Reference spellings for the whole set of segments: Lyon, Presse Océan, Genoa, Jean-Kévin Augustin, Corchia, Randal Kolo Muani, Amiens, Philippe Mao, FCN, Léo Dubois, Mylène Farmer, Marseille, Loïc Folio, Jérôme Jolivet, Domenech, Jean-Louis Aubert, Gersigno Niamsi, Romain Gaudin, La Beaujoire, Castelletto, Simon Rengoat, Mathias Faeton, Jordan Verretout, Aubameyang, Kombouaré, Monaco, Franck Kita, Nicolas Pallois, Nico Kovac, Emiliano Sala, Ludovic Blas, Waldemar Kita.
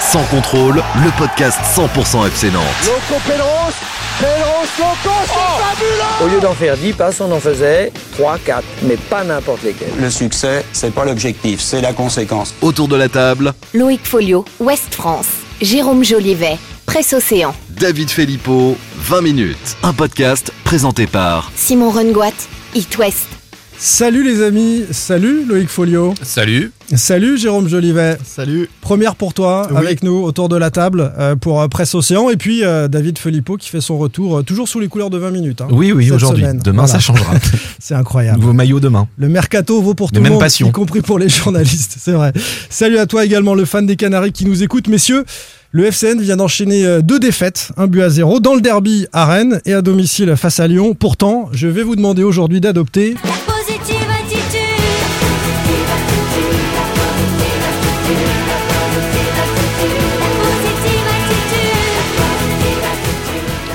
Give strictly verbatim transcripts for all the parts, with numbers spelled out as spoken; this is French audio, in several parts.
Sans contrôle, le podcast cent pour cent F C Nantes. Loco Péros, Péros, Loco, c'est oh fabuleux. Au lieu d'en faire dix passes, on en faisait trois, quatre, mais pas n'importe lesquels. Le succès, c'est pas l'objectif, c'est la conséquence. Autour de la table, Loïc Folio, Ouest France, Jérôme Jolivet, Presse Océan, David Phelippeau, vingt minutes. Un podcast présenté par Simon Rengoat, It West. Salut les amis, salut Loïc Folio. Salut. Salut Jérôme Jolivet. Salut. Première pour toi, oui, avec nous autour de la table euh, pour euh, Presse Océan. Et puis euh, David Phelippeau qui fait son retour, euh, toujours sous les couleurs de vingt minutes. Hein, oui, oui, aujourd'hui. Semaine. Demain, voilà, ça changera. C'est incroyable. Nouveau maillot demain. Le mercato vaut pour de tout le monde, passion, y compris pour les journalistes, c'est vrai. Salut à toi également, le fan des Canaries qui nous écoute. Messieurs, le F C N vient d'enchaîner deux défaites, un but à zéro, dans le derby à Rennes et à domicile face à Lyon. Pourtant, je vais vous demander aujourd'hui d'adopter...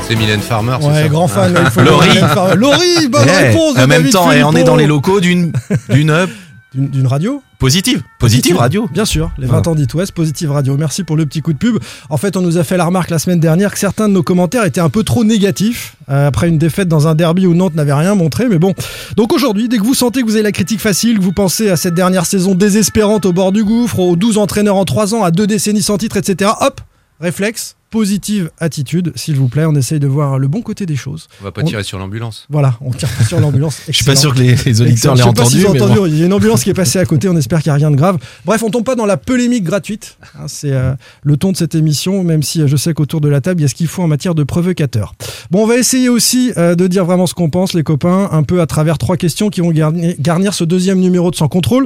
C'est Mylène Farmer, c'est ouais, ça. Grand fan. Laurie, Laurie, bonne hey, réponse. En même temps, et on est dans les locaux d'une d'une euh, d'une, d'une radio. Positive. Positive, Positive radio. Bien sûr, les vingt ah. ans d'It West, Positive radio. Merci pour le petit coup de pub. En fait, on nous a fait la remarque la semaine dernière que certains de nos commentaires étaient un peu trop négatifs euh, après une défaite dans un derby où Nantes n'avait rien montré. Mais bon, donc aujourd'hui, dès que vous sentez que vous avez la critique facile, que vous pensez à cette dernière saison désespérante au bord du gouffre, aux douze entraîneurs en trois ans, à deux décennies sans titre, et cetera. Hop, réflexe. Positive attitude, s'il vous plaît. On essaye de voir le bon côté des choses. On va pas on... tirer sur l'ambulance. Voilà, on tire pas sur l'ambulance. Excellent. Je suis pas sûr que les, les auditeurs l'aient entendu. Si mais entendu. Bon. Il y a une ambulance qui est passée à côté. On espère qu'il n'y a rien de grave. Bref, on tombe pas dans la polémique gratuite. Hein, c'est euh, le ton de cette émission, même si euh, je sais qu'autour de la table, il y a ce qu'il faut en matière de provocateurs. Bon, on va essayer aussi euh, de dire vraiment ce qu'on pense, les copains, un peu à travers trois questions qui vont garnir, garnir ce deuxième numéro de Sans contrôle.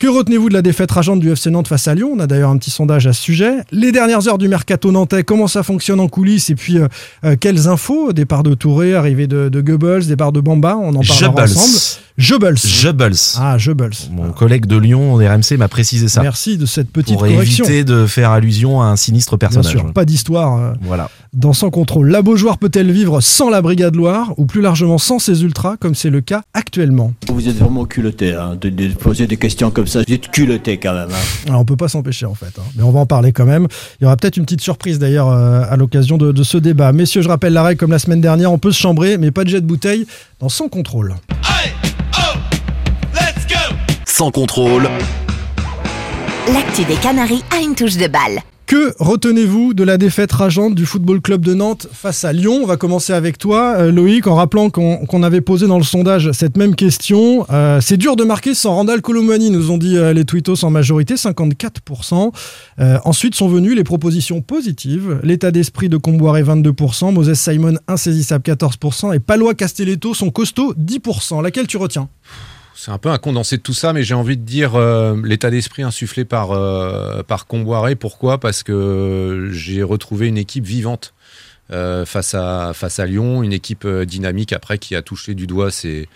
Que retenez-vous de la défaite rageante du F C Nantes face à Lyon ? On a d'ailleurs un petit sondage à ce sujet. Les dernières heures du mercato nantais, comment ça fonctionne en coulisses ? Et puis, euh, quelles infos ? Départ de Touré, arrivée de, de Geubbels, départ de Bamba, on en parlera Geubbels. ensemble. Geubbels. Geubbels. Ah, Geubbels. Mon collègue de Lyon, R M C, m'a précisé ça. Merci de cette petite pour correction. Pour éviter de faire allusion à un sinistre personnage. Bien sûr, pas d'histoire euh, voilà. dans Sans contrôle. La Beaujoire peut-elle vivre sans la Brigade Loire, ou plus largement sans ses ultras, comme c'est le cas actuellement ? Vous êtes vraiment culotté hein, de, de poser des questions comme ça, j'ai de culotté quand même. Hein. Alors, on peut pas s'empêcher en fait, hein. Mais on va en parler quand même. Il y aura peut-être une petite surprise d'ailleurs euh, à l'occasion de, de ce débat. Messieurs, je rappelle la règle comme la semaine dernière, on peut se chambrer, mais pas de jet de bouteille dans Sans contrôle. Allez, oh, let's go. Sans contrôle. L'actu des Canaries a une touche de balle. Que retenez-vous de la défaite rageante du Football Club de Nantes face à Lyon ? On va commencer avec toi, euh, Loïc, en rappelant qu'on, qu'on avait posé dans le sondage cette même question. Euh, c'est dur de marquer sans Randal Kolo Muani, nous ont dit euh, les twittos en majorité, cinquante-quatre pour cent. Euh, ensuite sont venues les propositions positives. L'état d'esprit de Kombouaré, vingt-deux pour cent. Moses Simon, insaisissable, quatorze pour cent. Et Pallois, Castelletto sont costauds, dix pour cent. Laquelle tu retiens ? C'est un peu un condensé de tout ça, mais j'ai envie de dire euh, l'état d'esprit insufflé par, euh, par Kombouaré. Pourquoi ? Parce que j'ai retrouvé une équipe vivante euh, face, à, face à Lyon, une équipe dynamique après qui a touché du doigt ses,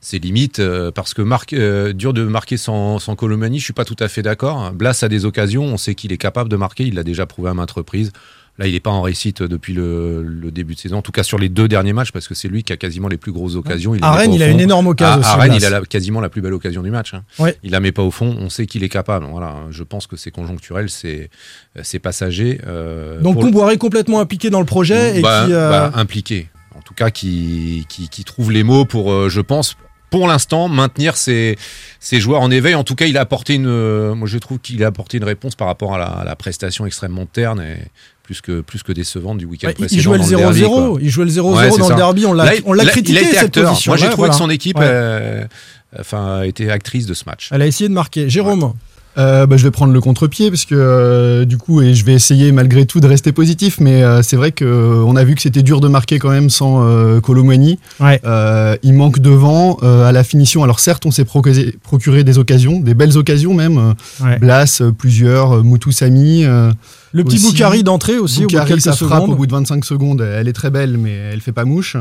ses limites. Euh, parce que marque, euh, dur de marquer sans, sans Kolo Muani, je ne suis pas tout à fait d'accord. Blas a des occasions, on sait qu'il est capable de marquer, il l'a déjà prouvé à maintes reprises. Là, il n'est pas en réussite depuis le, le début de saison. En tout cas, sur les deux derniers matchs, parce que c'est lui qui a quasiment les plus grosses occasions. Il à Rennes, il a une énorme occasion. À, à Rennes, il a la, quasiment la plus belle occasion du match. Hein. Ouais. Il la met pas au fond. On sait qu'il est capable. Voilà. Je pense que c'est conjoncturel, c'est, c'est passager. Euh, Donc, Kombouaré le... complètement impliqué dans le projet. Bah, et qui, euh... bah, impliqué. En tout cas, qui, qui, qui trouve les mots pour, euh, je pense... pour l'instant, maintenir ses, ses joueurs en éveil. En tout cas, il a apporté une, euh, moi je trouve qu'il a apporté une réponse par rapport à la, à la prestation extrêmement terne et plus que, plus que décevante du week-end ouais, précédent. Il jouait le zéro zéro, il jouait le zéro zéro ouais, dans ça. Le derby, on l'a, là, on l'a là, critiqué cette acteur. Position. Moi j'ai ouais, trouvé voilà. que son équipe ouais. euh, enfin, était actrice de ce match. Elle a essayé de marquer. Jérôme ouais. euh, bah, je vais prendre le contre-pied parce que euh, du coup, et je vais essayer malgré tout de rester positif, mais euh, c'est vrai qu'on a vu que c'était dur de marquer quand même sans euh, Kolo Muani. Ouais. Euh, il manque de vent euh, à la finition. Alors certes, on s'est procuré, procuré des occasions, des belles occasions même. Ouais. Blas, euh, plusieurs, euh, Moutou Samy. Euh, Le petit aussi, Boukari d'entrée aussi. Boukari, au bout de ça secondes. Frappe au bout de vingt-cinq secondes. Elle est très belle, mais elle fait pas mouche.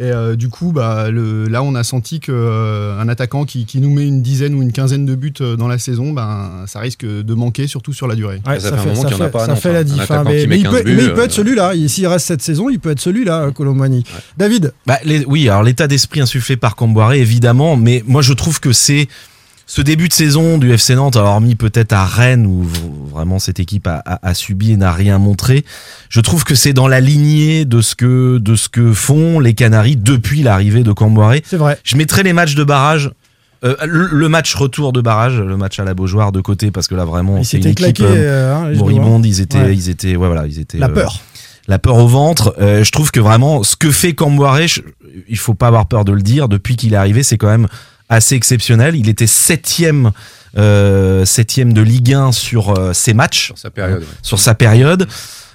Et euh, du coup, bah, le, là, on a senti qu'un euh, attaquant qui, qui nous met une dizaine ou une quinzaine de buts dans la saison, ben, ça risque de manquer, surtout sur la durée. Ouais, ça, ça fait, fait, ça fait, a pas ça fait la diff. Hein, mais, mais il peut, buts, mais il peut euh, être celui-là. Et s'il reste cette saison, il peut être celui-là, Kolo Muani. Ouais. David bah, les, Oui, alors l'état d'esprit insufflé par Kombouaré, évidemment. Mais moi, je trouve que c'est... Ce début de saison du F C Nantes, hormis peut-être à Rennes où vraiment cette équipe a, a, a subi et n'a rien montré, je trouve que c'est dans la lignée de ce que de ce que font les Canaries depuis l'arrivée de Kombouaré. C'est vrai. Je mettrai les matchs de barrage, euh, le, le match retour de barrage, le match à La Beaujoire de côté parce que là vraiment ils c'est une équipe euh, hein, moribonde. Ils étaient, ouais. ils étaient, ouais voilà, ils étaient. La euh, peur. La peur au ventre. Euh, je trouve que vraiment ce que fait Kombouaré, je, il faut pas avoir peur de le dire. Depuis qu'il est arrivé, c'est quand même assez exceptionnel. Il était septième, euh, septième de Ligue un sur euh, ses matchs, sur sa période. Euh, ouais. Sur sa période.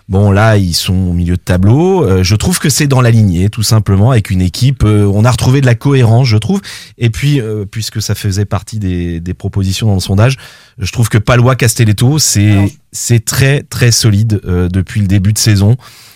Bon, là, ils sont au milieu de tableau. Euh, je trouve que c'est dans la lignée, tout simplement, avec une équipe. Euh, on a retrouvé de la cohérence, je trouve. Et puis, euh, puisque ça faisait partie des, des propositions dans le sondage, je trouve que Pallois Castelletto, c'est Alors... c'est très très solide euh, depuis le début de saison.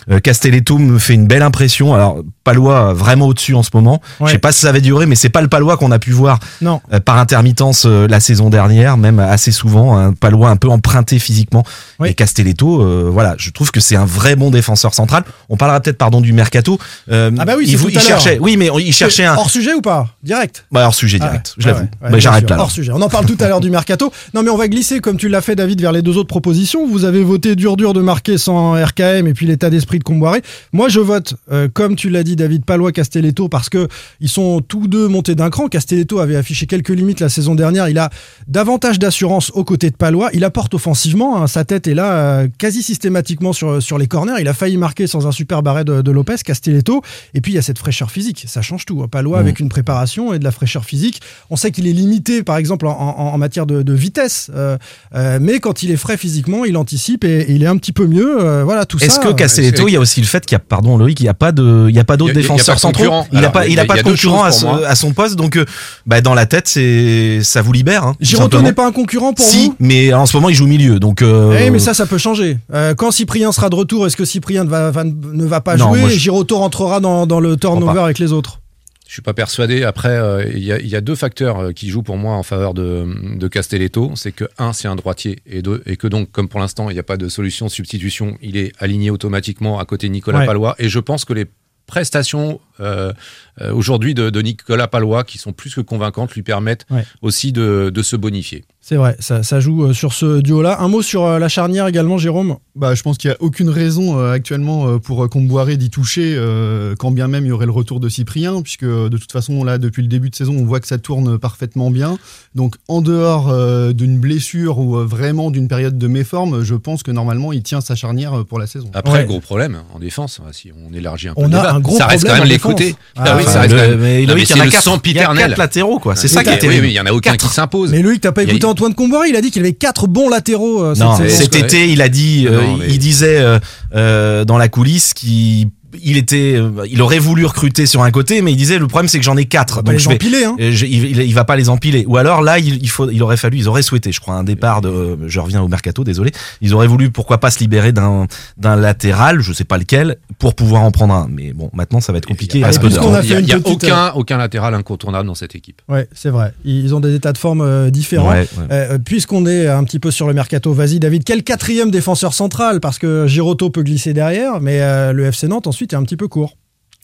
Euh, Castelletto me fait une belle impression. Alors Pallois vraiment au-dessus en ce moment. Ouais. Je sais pas si ça va durer, mais c'est pas le Pallois qu'on a pu voir non. Euh, par intermittence euh, la saison dernière, même assez souvent. Un Pallois un peu emprunté physiquement. Ouais. Et Castelletto, euh, voilà, je trouve que c'est un vrai bon défenseur central. On parlera peut-être pardon du mercato. Euh, ah bah oui, c'est il, tout il à cherchait, l'heure. Oui, mais il cherchait c'est un hors sujet ou pas direct. Bah hors sujet direct. Ah ouais, je l'avoue. Ah ouais, bah, j'arrête sûr. Là. Hors sujet. On en parle tout à l'heure du mercato. Non mais on va glisser comme tu l'as fait David vers les deux autres propositions. Vous avez voté dur dur de marquer sans R K M et puis l'état d'esprit de Kombouaré. Moi je vote, euh, comme tu l'as dit David, Pallois, Castelletto, parce que ils sont tous deux montés d'un cran. Castelletto avait affiché quelques limites la saison dernière. Il a davantage d'assurance aux côtés de Pallois. Il apporte offensivement, hein, sa tête est là euh, quasi systématiquement sur, sur les corners. Il a failli marquer sans un superbe arrêt de, de Lopez, Castelletto. Et puis il y a cette fraîcheur physique, ça change tout. Hein. Pallois mmh. avec une préparation et de la fraîcheur physique. On sait qu'il est limité par exemple en, en, en matière de, de vitesse, euh, euh, mais quand il est frais physiquement, il anticipe et il est un petit peu mieux. Euh, voilà tout Est-ce ça. Est-ce que Castelletto, il y a aussi le fait qu'il y a, pardon Loïc, il n'y a pas de, il y a pas d'autres défenseurs centraux. Il n'a pas, il a pas de concurrent à son, à son poste. Donc, bah dans la tête, c'est, ça vous libère. Hein, Giroton n'est pas un concurrent pour si, vous. Si, mais en ce moment, il joue milieu. Donc. Euh... Eh, mais ça, ça peut changer. Euh, quand Cyprien sera de retour, est-ce que Cyprien ne va, va, ne va pas non, jouer je... et Giroton rentrera dans, dans le turnover avec les autres? Je suis pas persuadé. Après, il euh, y, y a deux facteurs euh, qui jouent pour moi en faveur de, de Castelletto. C'est que, un, c'est un droitier. Et, deux, et que donc, comme pour l'instant, il n'y a pas de solution de substitution, il est aligné automatiquement à côté de Nicolas ouais. Pallois. Et je pense que les prestations euh, euh, aujourd'hui de, de Nicolas Pallois, qui sont plus que convaincantes, lui permettent ouais. aussi de, de se bonifier. C'est vrai, ça, ça joue sur ce duo-là. Un mot sur la charnière également, Jérôme ? Bah, je pense qu'il n'y a aucune raison euh, actuellement pour Kombouaré d'y toucher, euh, quand bien même il y aurait le retour de Cyprien, puisque de toute façon, là, depuis le début de saison, on voit que ça tourne parfaitement bien. Donc, en dehors euh, d'une blessure ou euh, vraiment d'une période de méforme, je pense que normalement, il tient sa charnière pour la saison. Après, ouais. le gros problème en défense, si on élargit un peu on le débat, un gros ça reste quand même les côtés. Ah, oui, enfin, ça reste le, quand même. Mais Loïc, il y en a quatre, il y a quatre latéraux, quoi. C'est ça qui est terrible. Oui, il y en a aucun qui s'impose. Mais Loïc, t'as pas écouté Antoine Kombouaré, il a dit qu'il avait quatre bons latéraux euh, cette non, saison. Cet été, il a dit, euh, non, mais... il disait euh, euh, dans la coulisse qu'il il était, il aurait voulu recruter sur un côté, mais il disait le problème c'est que j'en ai quatre. Donc je vais, empiler, hein. je, il, il va pas les empiler. Ou alors là, il, il faut, il aurait fallu, ils auraient souhaité, je crois, un départ de, je reviens au mercato, désolé. Ils auraient voulu, pourquoi pas se libérer d'un, d'un latéral, je sais pas lequel, pour pouvoir en prendre un. Mais bon, maintenant ça va être compliqué. Il y a, a, il y a, il y a aucun, aucun latéral incontournable dans cette équipe. Ouais, c'est vrai. Ils ont des états de forme euh, différents. Ouais, ouais. Euh, puisqu'on est un petit peu sur le mercato, vas-y David, quel quatrième défenseur central ? Parce que Giroto peut glisser derrière, mais euh, le F C Nantes ensuite est un petit peu court.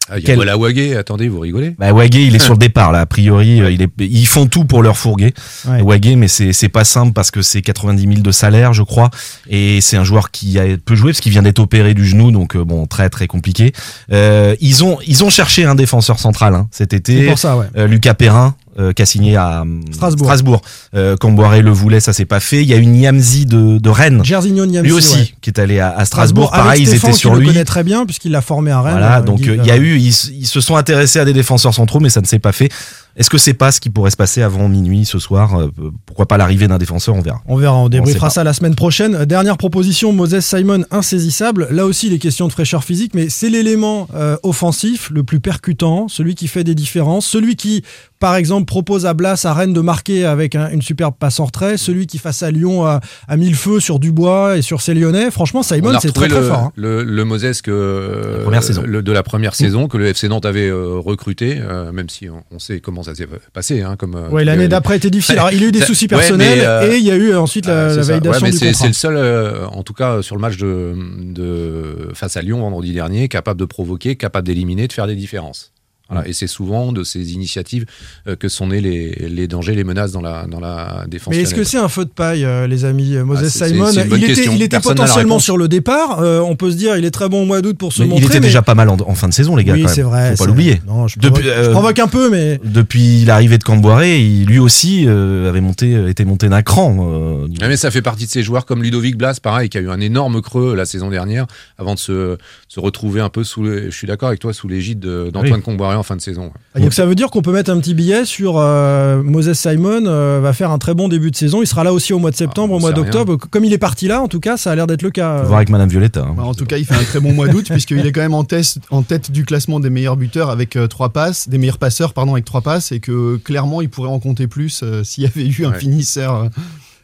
Ah, il y a Quel... Wagué, attendez, vous rigolez. Bah, Wagué, il est sur le départ, là. A priori, ouais. il est... ils font tout pour leur fourguer. Ouais. Wagué, mais c'est, c'est pas simple parce que c'est quatre-vingt-dix mille de salaire, je crois. Et c'est un joueur qui a... peut jouer parce qu'il vient d'être opéré du genou. Donc, bon, très, très compliqué. Euh, ils ont, ils ont cherché un défenseur central, hein, cet été. C'est pour ça, ouais. Euh, Lucas Perrin. Euh, qu'a signé à Strasbourg. Strasbourg. Euh, Kombouaré le voulait, ça s'est pas fait. Il y a une Niamsi de, de Rennes. Gersigno Niamsi. Lui aussi, ouais. qui est allé à, à Strasbourg. Strasbourg. Pareil, ils étaient sur lui. Il le connaît très bien puisqu'il l'a formé à Rennes. Voilà, donc il euh, y a eu, ils, ils se sont intéressés à des défenseurs centraux, mais ça ne s'est pas fait. Est-ce que c'est pas ce qui pourrait se passer avant minuit ce soir ? Pourquoi pas l'arrivée d'un défenseur ? On verra. On verra, on débriefera ça la semaine prochaine. Dernière proposition, Moses Simon, insaisissable. Là aussi, il est question de fraîcheur physique, mais c'est l'élément euh, offensif le plus percutant, celui qui fait des différences, celui qui, par exemple, propose à Blas, à Rennes de marquer avec un, une superbe passe en retrait, celui qui, face à Lyon, a, a mis le feu sur Dubois et sur ses Lyonnais. Franchement, Simon, c'est très, le, très fort. Hein. Le, le Moses que, euh, la première saison. Le, de la première mmh. saison que le F C Nantes avait euh, recruté, euh, même si on, on sait comment ça s'est passé. Hein, comme, ouais, l'année euh, d'après était difficile. Alors, il a eu des ça, soucis personnels ouais, euh, et il y a eu ensuite la, la validation ouais, du c'est, contrat. C'est le seul, euh, en tout cas sur le match de, de, face à Lyon vendredi dernier, capable de provoquer, capable d'éliminer, de faire des différences. Voilà. Et c'est souvent de ces initiatives euh, que sont nés les, les dangers, les menaces dans la, dans la défense. Mais est-ce que c'est un feu de paille, euh, les amis, Moses ah, c'est, Simon c'est, c'est il, était, il était Personne potentiellement sur le départ. Euh, on peut se dire, il est très bon au mois d'août pour se mais montrer. Il était mais... déjà pas mal en, en fin de saison, les gars. Oui, quand même. C'est vrai. Faut pas c'est... l'oublier. Non, je, depuis, provoque, euh, je provoque un peu, mais depuis l'arrivée de Kombouaré, lui aussi euh, avait monté, était monté d'un cran. Euh, ah, mais ça fait partie de ces joueurs comme Ludovic Blas, pareil, qui a eu un énorme creux la saison dernière, avant de se, se retrouver un peu sous. Le, je suis d'accord avec toi, sous l'égide d'Antoine oui. Kombouaré. En fin de saison. Ah, donc ça veut dire qu'on peut mettre un petit billet sur euh, Moses Simon euh, va faire un très bon début de saison. Il sera là aussi au mois de septembre, ah, au mois d'octobre. Rien. Comme il est parti là, en tout cas, ça a l'air d'être le cas. Faut voir avec Madame Violetta. Hein. Bah, en tout cas, il fait un très bon mois d'août puisqu'il est quand même en, test, en tête du classement des meilleurs buteurs avec euh, trois passes, des meilleurs passeurs pardon avec trois passes et que clairement il pourrait en compter plus euh, s'il y avait eu un ouais. finisseur euh,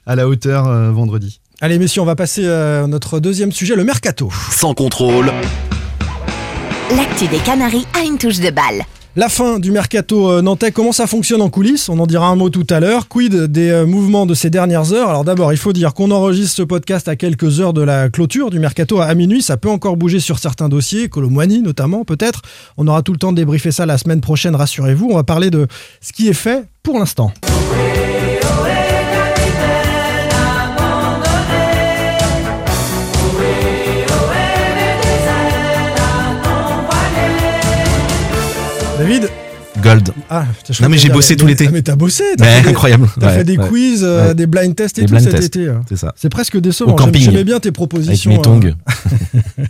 à la hauteur euh, vendredi. Allez messieurs, on va passer à notre deuxième sujet, le mercato. Sans contrôle. L'actu des Canaries a une touche de balle. La fin du mercato nantais, comment ça fonctionne en coulisses ? On en dira un mot tout à l'heure. Quid des mouvements de ces dernières heures ? Alors d'abord, il faut dire qu'on enregistre ce podcast à quelques heures de la clôture du mercato à minuit. Ça peut encore bouger sur certains dossiers, Kolo Muani notamment peut-être. On aura tout le temps de débriefer ça la semaine prochaine, rassurez-vous. On va parler de ce qui est fait pour l'instant. David Gold. Ah, putain, non mais j'ai dire, bossé mais, tout l'été. Mais t'as bossé. T'as mais des, incroyable. T'as ouais, fait des ouais, quiz, euh, ouais. des blind tests et des tout cet tests. été. C'est ça. C'est presque décevant. Au camping. J'aimais bien tes propositions. Avec mes tongs. Euh...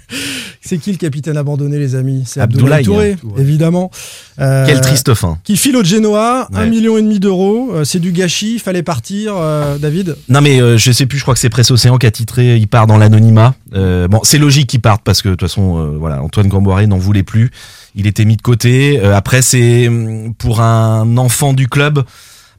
C'est qui le capitaine abandonné, les amis ? C'est Abdoulaye, Abdoulaye Touré, ouais. évidemment. Euh, Quelle triste fin. Qui file au Genoa, ouais. un virgule cinq million d'euros. Euh, c'est du gâchis, fallait partir, euh, David ? Non, mais euh, je sais plus, je crois que c'est Presse Océan qui a titré, il part dans l'anonymat. Euh, bon, c'est logique qu'il parte parce que, de toute façon, euh, voilà, Antoine Kombouaré n'en voulait plus. Il était mis de côté. Euh, après, c'est pour un enfant du club.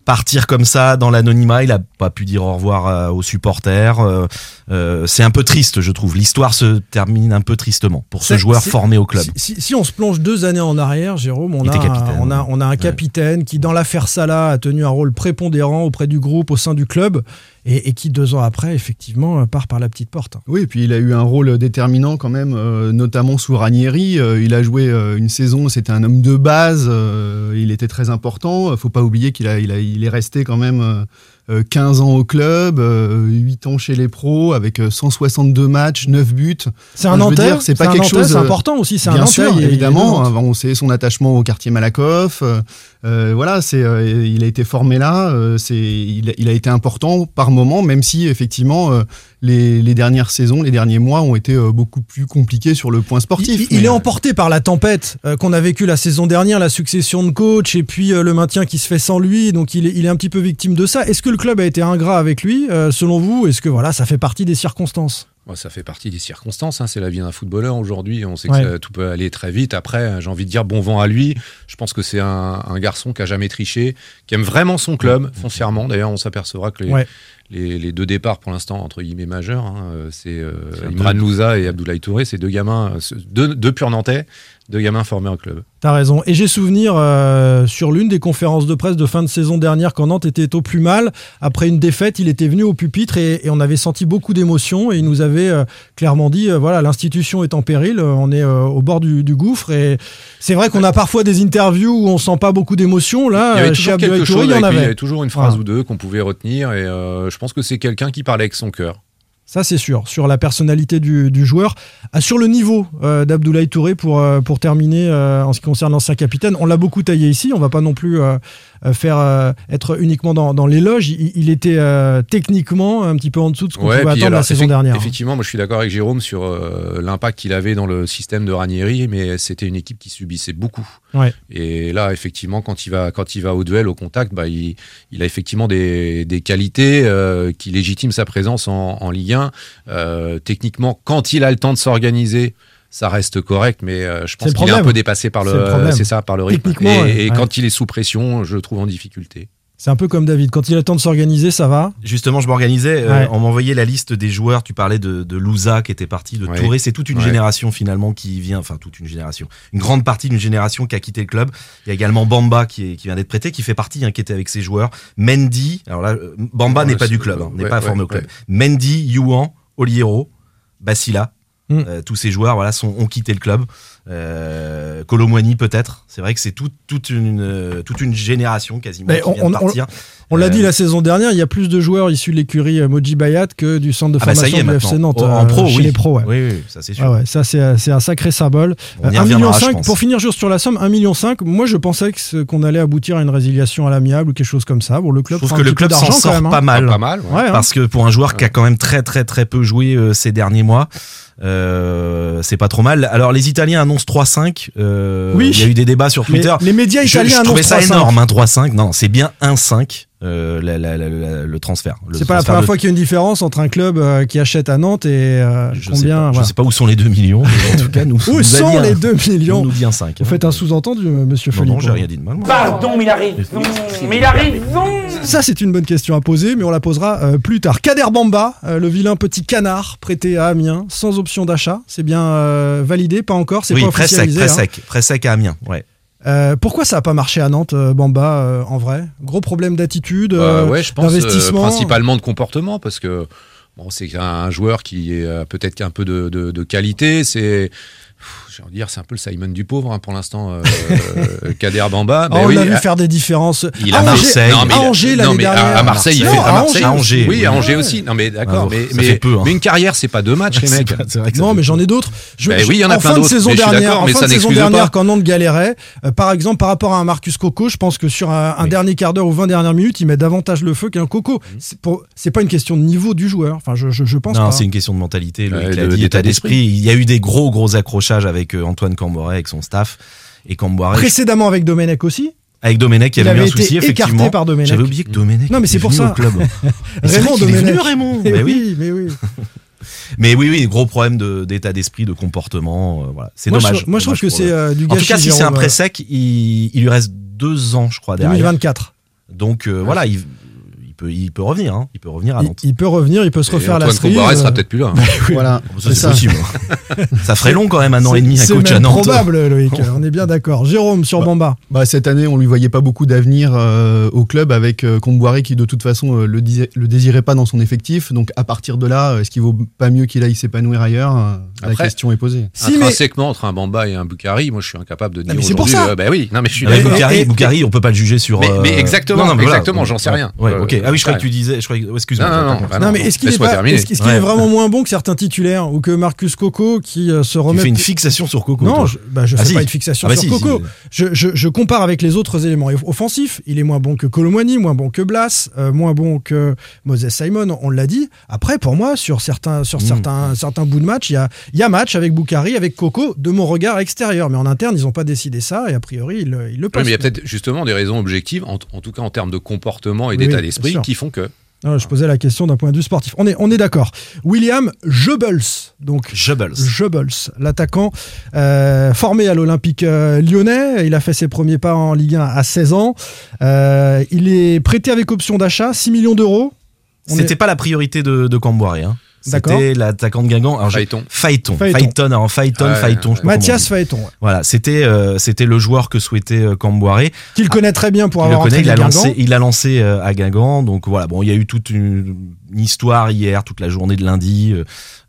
Partir comme ça dans l'anonymat, il a pas pu dire au revoir aux supporters. Euh, euh, c'est un peu triste, je trouve. L'histoire se termine un peu tristement pour ce c'est, joueur c'est, formé au club. Si, si, si on se plonge deux années en arrière, Jérôme, on, a un, on, a, on a un capitaine ouais. qui, dans l'affaire Salah, a tenu un rôle prépondérant auprès du groupe, au sein du club. Et, et qui deux ans après effectivement part par la petite porte. Oui, et puis il a eu un rôle déterminant quand même, euh, notamment sous Ranieri. Euh, il a joué euh, une saison, c'était un homme de base, euh, il était très important. Faut pas oublier qu'il a, il a, il est resté quand même euh, quinze ans au club, euh, huit ans chez les pros, avec cent soixante-deux matchs, neuf buts. C'est un Nantais, dire, c'est, c'est pas un quelque Nantais, chose. C'est important aussi, c'est un Nantais. Bien sûr, évidemment. On sait son attachement au quartier Malakoff. Euh, Euh, voilà, c'est, euh, il a été formé là, euh, c'est, il, il a été important par moment, même si effectivement euh, les, les dernières saisons, les derniers mois ont été euh, beaucoup plus compliqués sur le point sportif. Il, il est euh... emporté par la tempête euh, qu'on a vécue la saison dernière, la succession de coachs et puis euh, le maintien qui se fait sans lui, donc il est, il est un petit peu victime de ça. Est-ce que le club a été ingrat avec lui, euh, selon vous ? Est-ce que voilà, ça fait partie des circonstances ? Ça fait partie des circonstances, hein. C'est la vie d'un footballeur aujourd'hui, on sait que ouais. ça, tout peut aller très vite. Après, j'ai envie de dire bon vent à lui, je pense que c'est un, un garçon qui n'a jamais triché, qui aime vraiment son club, foncièrement. D'ailleurs, on s'apercevra que les, ouais. les, les deux départs pour l'instant, entre guillemets majeurs, hein, c'est, euh, c'est Imran Louza et Abdoulaye Touré, c'est deux gamins, deux, deux purs nantais, deux gamins formés au club. T'as raison. Et j'ai souvenir euh, sur l'une des conférences de presse de fin de saison dernière quand Nantes était au plus mal. Après une défaite, il était venu au pupitre et, et on avait senti beaucoup d'émotions et il nous avait euh, clairement dit euh, voilà, l'institution est en péril, euh, on est euh, au bord du, du gouffre. Et c'est vrai qu'on a parfois des interviews où on sent pas beaucoup d'émotions. Là, chez Abdoulaye Touré, il y en avait. Il y avait toujours une phrase ah. ou deux qu'on pouvait retenir et euh, je pense que c'est quelqu'un qui parlait avec son cœur. Ça, c'est sûr, sur la personnalité du, du joueur. Ah, sur le niveau euh, d'Abdoulaye Touré, pour, euh, pour terminer, euh, en ce qui concerne l'ancien capitaine, on l'a beaucoup taillé ici, on ne va pas non plus euh, faire, euh, être uniquement dans, dans l'éloge. Il, il était euh, techniquement un petit peu en dessous de ce qu'on ouais, pouvait attendre alors, la saison dernière. Effectivement, moi je suis d'accord avec Jérôme sur euh, l'impact qu'il avait dans le système de Ranieri, mais c'était une équipe qui subissait beaucoup. Ouais. Et là, effectivement, quand il va, quand il va au duel, au contact, bah, il, il a effectivement des, des qualités euh, qui légitiment sa présence en, en Ligue un. Euh, techniquement, quand il a le temps de s'organiser, ça reste correct, mais euh, je pense qu'il est un peu dépassé par le, le c'est ça, par le rythme. Et, ouais. et ouais. quand il est sous pression, je le trouve en difficulté. C'est un peu comme David, quand il a le temps de s'organiser, ça va. Justement, je m'organisais, euh, ouais. on m'envoyait la liste des joueurs, tu parlais de, de Louza qui était parti, de ouais. Touré, c'est toute une ouais. génération finalement qui vient, enfin toute une génération, une grande partie d'une génération qui a quitté le club. Il y a également Bamba qui, est, qui vient d'être prêté, qui fait partie, hein, qui était avec ses joueurs. Mendy, alors là, Bamba ouais, n'est pas du club, hein, ouais, n'est pas ouais, formé ouais, au club. Ouais. Mendy, Youan, Oliero, Basila, hum. euh, tous ces joueurs voilà, sont, ont quitté le club. Euh, Kolo Muani peut-être, c'est vrai que c'est tout, toute, une, toute une génération quasiment mais qui on, vient de partir. On, on l'a euh, dit la saison dernière, il y a plus de joueurs issus de l'écurie Mogi Bayat que du centre de ah bah formation de l'F C Nantes. En pro, euh, oui. Chez les pros, ouais. oui, oui, ça c'est sûr. Ah ouais, ça c'est, c'est un sacré symbole. un virgule cinq million, pour finir juste sur la somme, un virgule cinq million, moi je pensais que, qu'on allait aboutir à une résiliation à l'amiable ou quelque chose comme ça. Bon, le club je trouve que le club s'en sort quand même, hein. pas mal, pas mal ouais. Ouais, parce que pour un joueur ouais. qui a quand même très très très peu joué euh, ces derniers mois, euh, c'est pas trop mal. Alors les Italiens annoncent trois cinq, euh, oui. il y a eu des débats sur Twitter. Les, les médias italiens annoncent trois cinq. Je trouvais ça énorme, hein, trois cinq. Non, c'est bien un cinq. Euh, la, la, la, la, le transfert. Le c'est transfert pas la première de... fois qu'il y a une différence entre un club euh, qui achète à Nantes et euh, je combien. Sais pas, voilà. Je sais pas où sont les deux millions. En tout cas, nous, où nous sont les deux millions? Nous dit un cinq. Vous hein, faites un sous-entendu, monsieur Folio. Non, non, j'ai rien dit de mal. Moi. Pardon, mais il arrive. Non, mais il arrive. Ça, c'est une bonne question à poser, mais on la posera euh, plus tard. Kader Bamba, euh, le vilain petit canard prêté à Amiens, sans option d'achat. C'est bien euh, validé, pas encore. C'est oui, pas officialisé. Très sec, très hein. sec, très sec à Amiens. Ouais. Euh, pourquoi ça n'a pas marché à Nantes, Bamba, euh, en vrai ? Gros problème d'attitude, euh, euh, ouais, je pense, d'investissement euh, principalement de comportement, parce que bon, c'est un, un joueur qui est euh, peut-être un peu de, de, de qualité, c'est... J'ai envie de dire, c'est un peu le Simon du pauvre hein, pour l'instant, euh, Kader Bamba. Oh, ben on oui, a vu à... faire des différences. Il à Marseille, non, mais à Angers l'année non, mais dernière. À Marseille, il fait non, à Marseille. À Angers, oui, à Angers aussi. Non, mais d'accord. Alors, mais, mais, peu, hein. mais une carrière, c'est pas deux matchs, les mecs. Non, mais j'en ai d'autres. Je, ben, oui, il y en a plein d'autres. En fin de saison dernière, en fin de saison dernière, quand Nantes galérait, euh, par exemple, par rapport à un Marcus Coco, je pense que sur un, un oui. dernier quart d'heure ou vingt dernières minutes, il met davantage le feu qu'un Coco. C'est, pour, c'est pas une question de niveau du joueur. Enfin, je, je, je pense pas. Non, c'est une question de mentalité, d'état d'esprit. Il y a eu des gros, gros accrochages avec. Antoine Kombouaré avec son staff et Kombouaré précédemment avec Domenech aussi avec Domenech il, il avait eu un souci effectivement par j'avais oublié que Domenech non mais c'est pour ça Raymond Domenech Raymond mais oui mais oui mais oui oui gros problème de, d'état d'esprit de comportement euh, voilà c'est moi, dommage je, moi je trouve que le... c'est euh, du gâchis en tout cas si Jérôme, c'est un pré sec il, il lui reste deux ans je crois derrière deux mille vingt-quatre donc euh, ouais. voilà il il peut revenir, hein. il peut revenir à Nantes. Il, il peut revenir, il peut se refaire la série. Antoine Kombouaré euh... sera peut-être plus là. Hein. Voilà, ça, c'est ça. Possible. Ça ferait long quand même un an et demi à coach à Nantes. C'est probable, Loïc. On est bien d'accord. Jérôme sur bah, Bamba. Bah cette année, on lui voyait pas beaucoup d'avenir euh, au club avec euh, Kombouaré qui de toute façon euh, le, disait, le désirait pas dans son effectif. Donc à partir de là, est-ce qu'il vaut pas mieux qu'il aille s'épanouir ailleurs euh, Après, la question est posée. Si intrinsèquement mais... entre un Bamba et un Boukari, moi je suis incapable de dire mais c'est pour ça. Euh, bah oui, non mais je suis. Boukari, Boukari, on peut pas le juger sur. Mais exactement, exactement, j'en sais rien. Ok. Ah oui, je crois ouais. que tu disais. Je crois que, oh, excuse-moi. Non, non, non, bah non, non mais est-ce qu'il, est, pas, est-ce qu'il ouais. est vraiment moins bon que certains titulaires ou que Marcus Coco qui euh, se remet. Tu fais une fixation sur Coco. Non, toi. je, bah, je ah, fais si. pas une fixation ah, bah, sur si, Coco. Si. Je, je, je compare avec les autres éléments offensifs. Il est moins bon que Kolo Muani, moins bon que Blas, euh, moins bon que Moses Simon. On l'a dit. Après, pour moi, sur certains, sur mm. certains, certains bouts de match, il y a, y a match avec Boukari, avec Coco, de mon regard extérieur. Mais en interne, ils n'ont pas décidé ça et a priori, ils, ils le pensent. Oui, mais il y a peut-être justement des raisons objectives, en, en tout cas en termes de comportement et d'état oui. d'esprit. Qui font que. Ah, je posais la question d'un point de vue sportif. On est, on est d'accord. William Geubbels, donc Geubbels, Geubbels l'attaquant euh, formé à l'Olympique euh, lyonnais. Il a fait ses premiers pas en Ligue un à seize ans. Euh, il est prêté avec option d'achat, six millions d'euros. On C'était est... pas la priorité de, de Kombouaré. Hein. D'accord. C'était l'attaquant de Guingamp. Alors, Faeton. Faeton. Faeton. Alors, Faeton, euh, Faeton. Je Mathias Faeton. Ouais. Voilà. C'était, euh, c'était le joueur que souhaitait euh, Kombouaré. Qu'il ah, connaît très bien pour avoir entraîné Guingamp. Lancé, il l'a lancé euh, à Guingamp. Donc, voilà. Bon, il y a eu toute une, une histoire hier, toute la journée de lundi.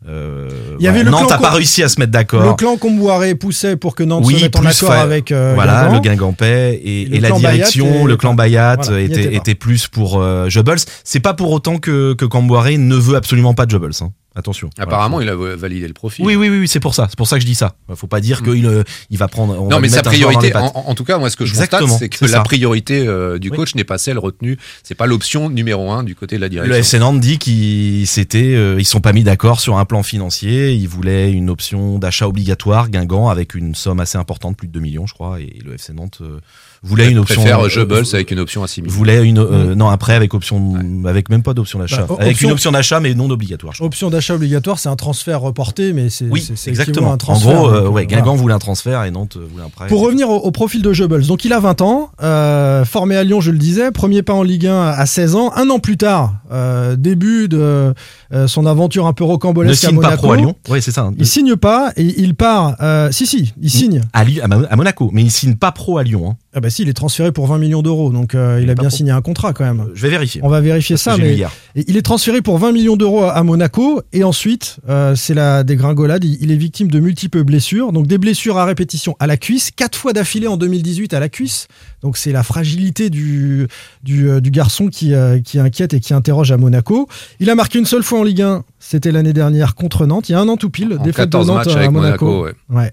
Euh, il y avait ouais. le Nantes n'a pas com... réussi à se mettre d'accord. Le clan Kombouaré poussait pour que Nantes oui, se mette en accord fa... avec euh, voilà, Guingamp. Le Guingampais et, et, et la direction, et... le clan Bayat voilà, était, était plus pour euh, Geubbels. C'est pas pour autant que, que Kombouaré ne veut absolument pas de Geubbels. Attention. Apparemment, voilà. Il a validé le profil. Oui, oui, oui, oui, c'est pour ça. C'est pour ça que je dis ça. Il ne faut pas dire qu'il mmh. il va prendre. On non, va mais sa priorité, en, en tout cas, moi, ce que je Exactement, constate, c'est que c'est la ça. priorité euh, du coach oui. n'est pas celle retenue. C'est pas l'option numéro un du côté de la direction. Le F C Nantes dit qu'ils s'étaient, euh, ils sont pas mis d'accord sur un plan financier. Ils voulaient une option d'achat obligatoire, Guingamp, avec une somme assez importante, plus de deux millions, je crois. Et le F C Nantes euh, voulait une option. Préfère Geubbels avec une option à six millions. Voulait une, euh, mmh. non, un prêt avec option, ouais. avec même pas d'option d'achat. Bah, avec option, une option d'achat, mais non obligatoire. Option d'achat. Obligatoire, c'est un transfert reporté, mais c'est, oui, c'est, c'est exactement un transfert. En gros, euh, ouais, Guingamp voilà. voulait un transfert et Nantes voulait un prêt. Pour revenir au, au profil de Geubbels, donc il a vingt ans, euh, formé à Lyon, je le disais, premier pas en Ligue un à seize ans, un an plus tard, euh, début de euh, son aventure un peu rocambolesque à Monaco. Ne signe pas pro à Lyon. Oui, c'est ça. Il signe pas et il part. Euh, si, si, il signe. À, Lille, à Monaco, mais il signe pas pro à Lyon. Hein. Ah bah si, il est transféré pour vingt millions d'euros, donc euh, il, il a bien pro. signé un contrat quand même. Je vais vérifier. On va vérifier Parce ça, mais il est transféré pour vingt millions d'euros à Monaco. Et ensuite, euh, c'est la dégringolade. Il, il est victime de multiples blessures. Donc, des blessures à répétition à la cuisse. Quatre fois d'affilée en deux mille dix-huit à la cuisse. Donc, c'est la fragilité du, du, du garçon qui, euh, qui inquiète et qui interroge à Monaco. Il a marqué une seule fois en Ligue un. C'était l'année dernière contre Nantes. Il y a un an tout pile. En défaite de Nantes à Monaco. Monaco ouais. ouais.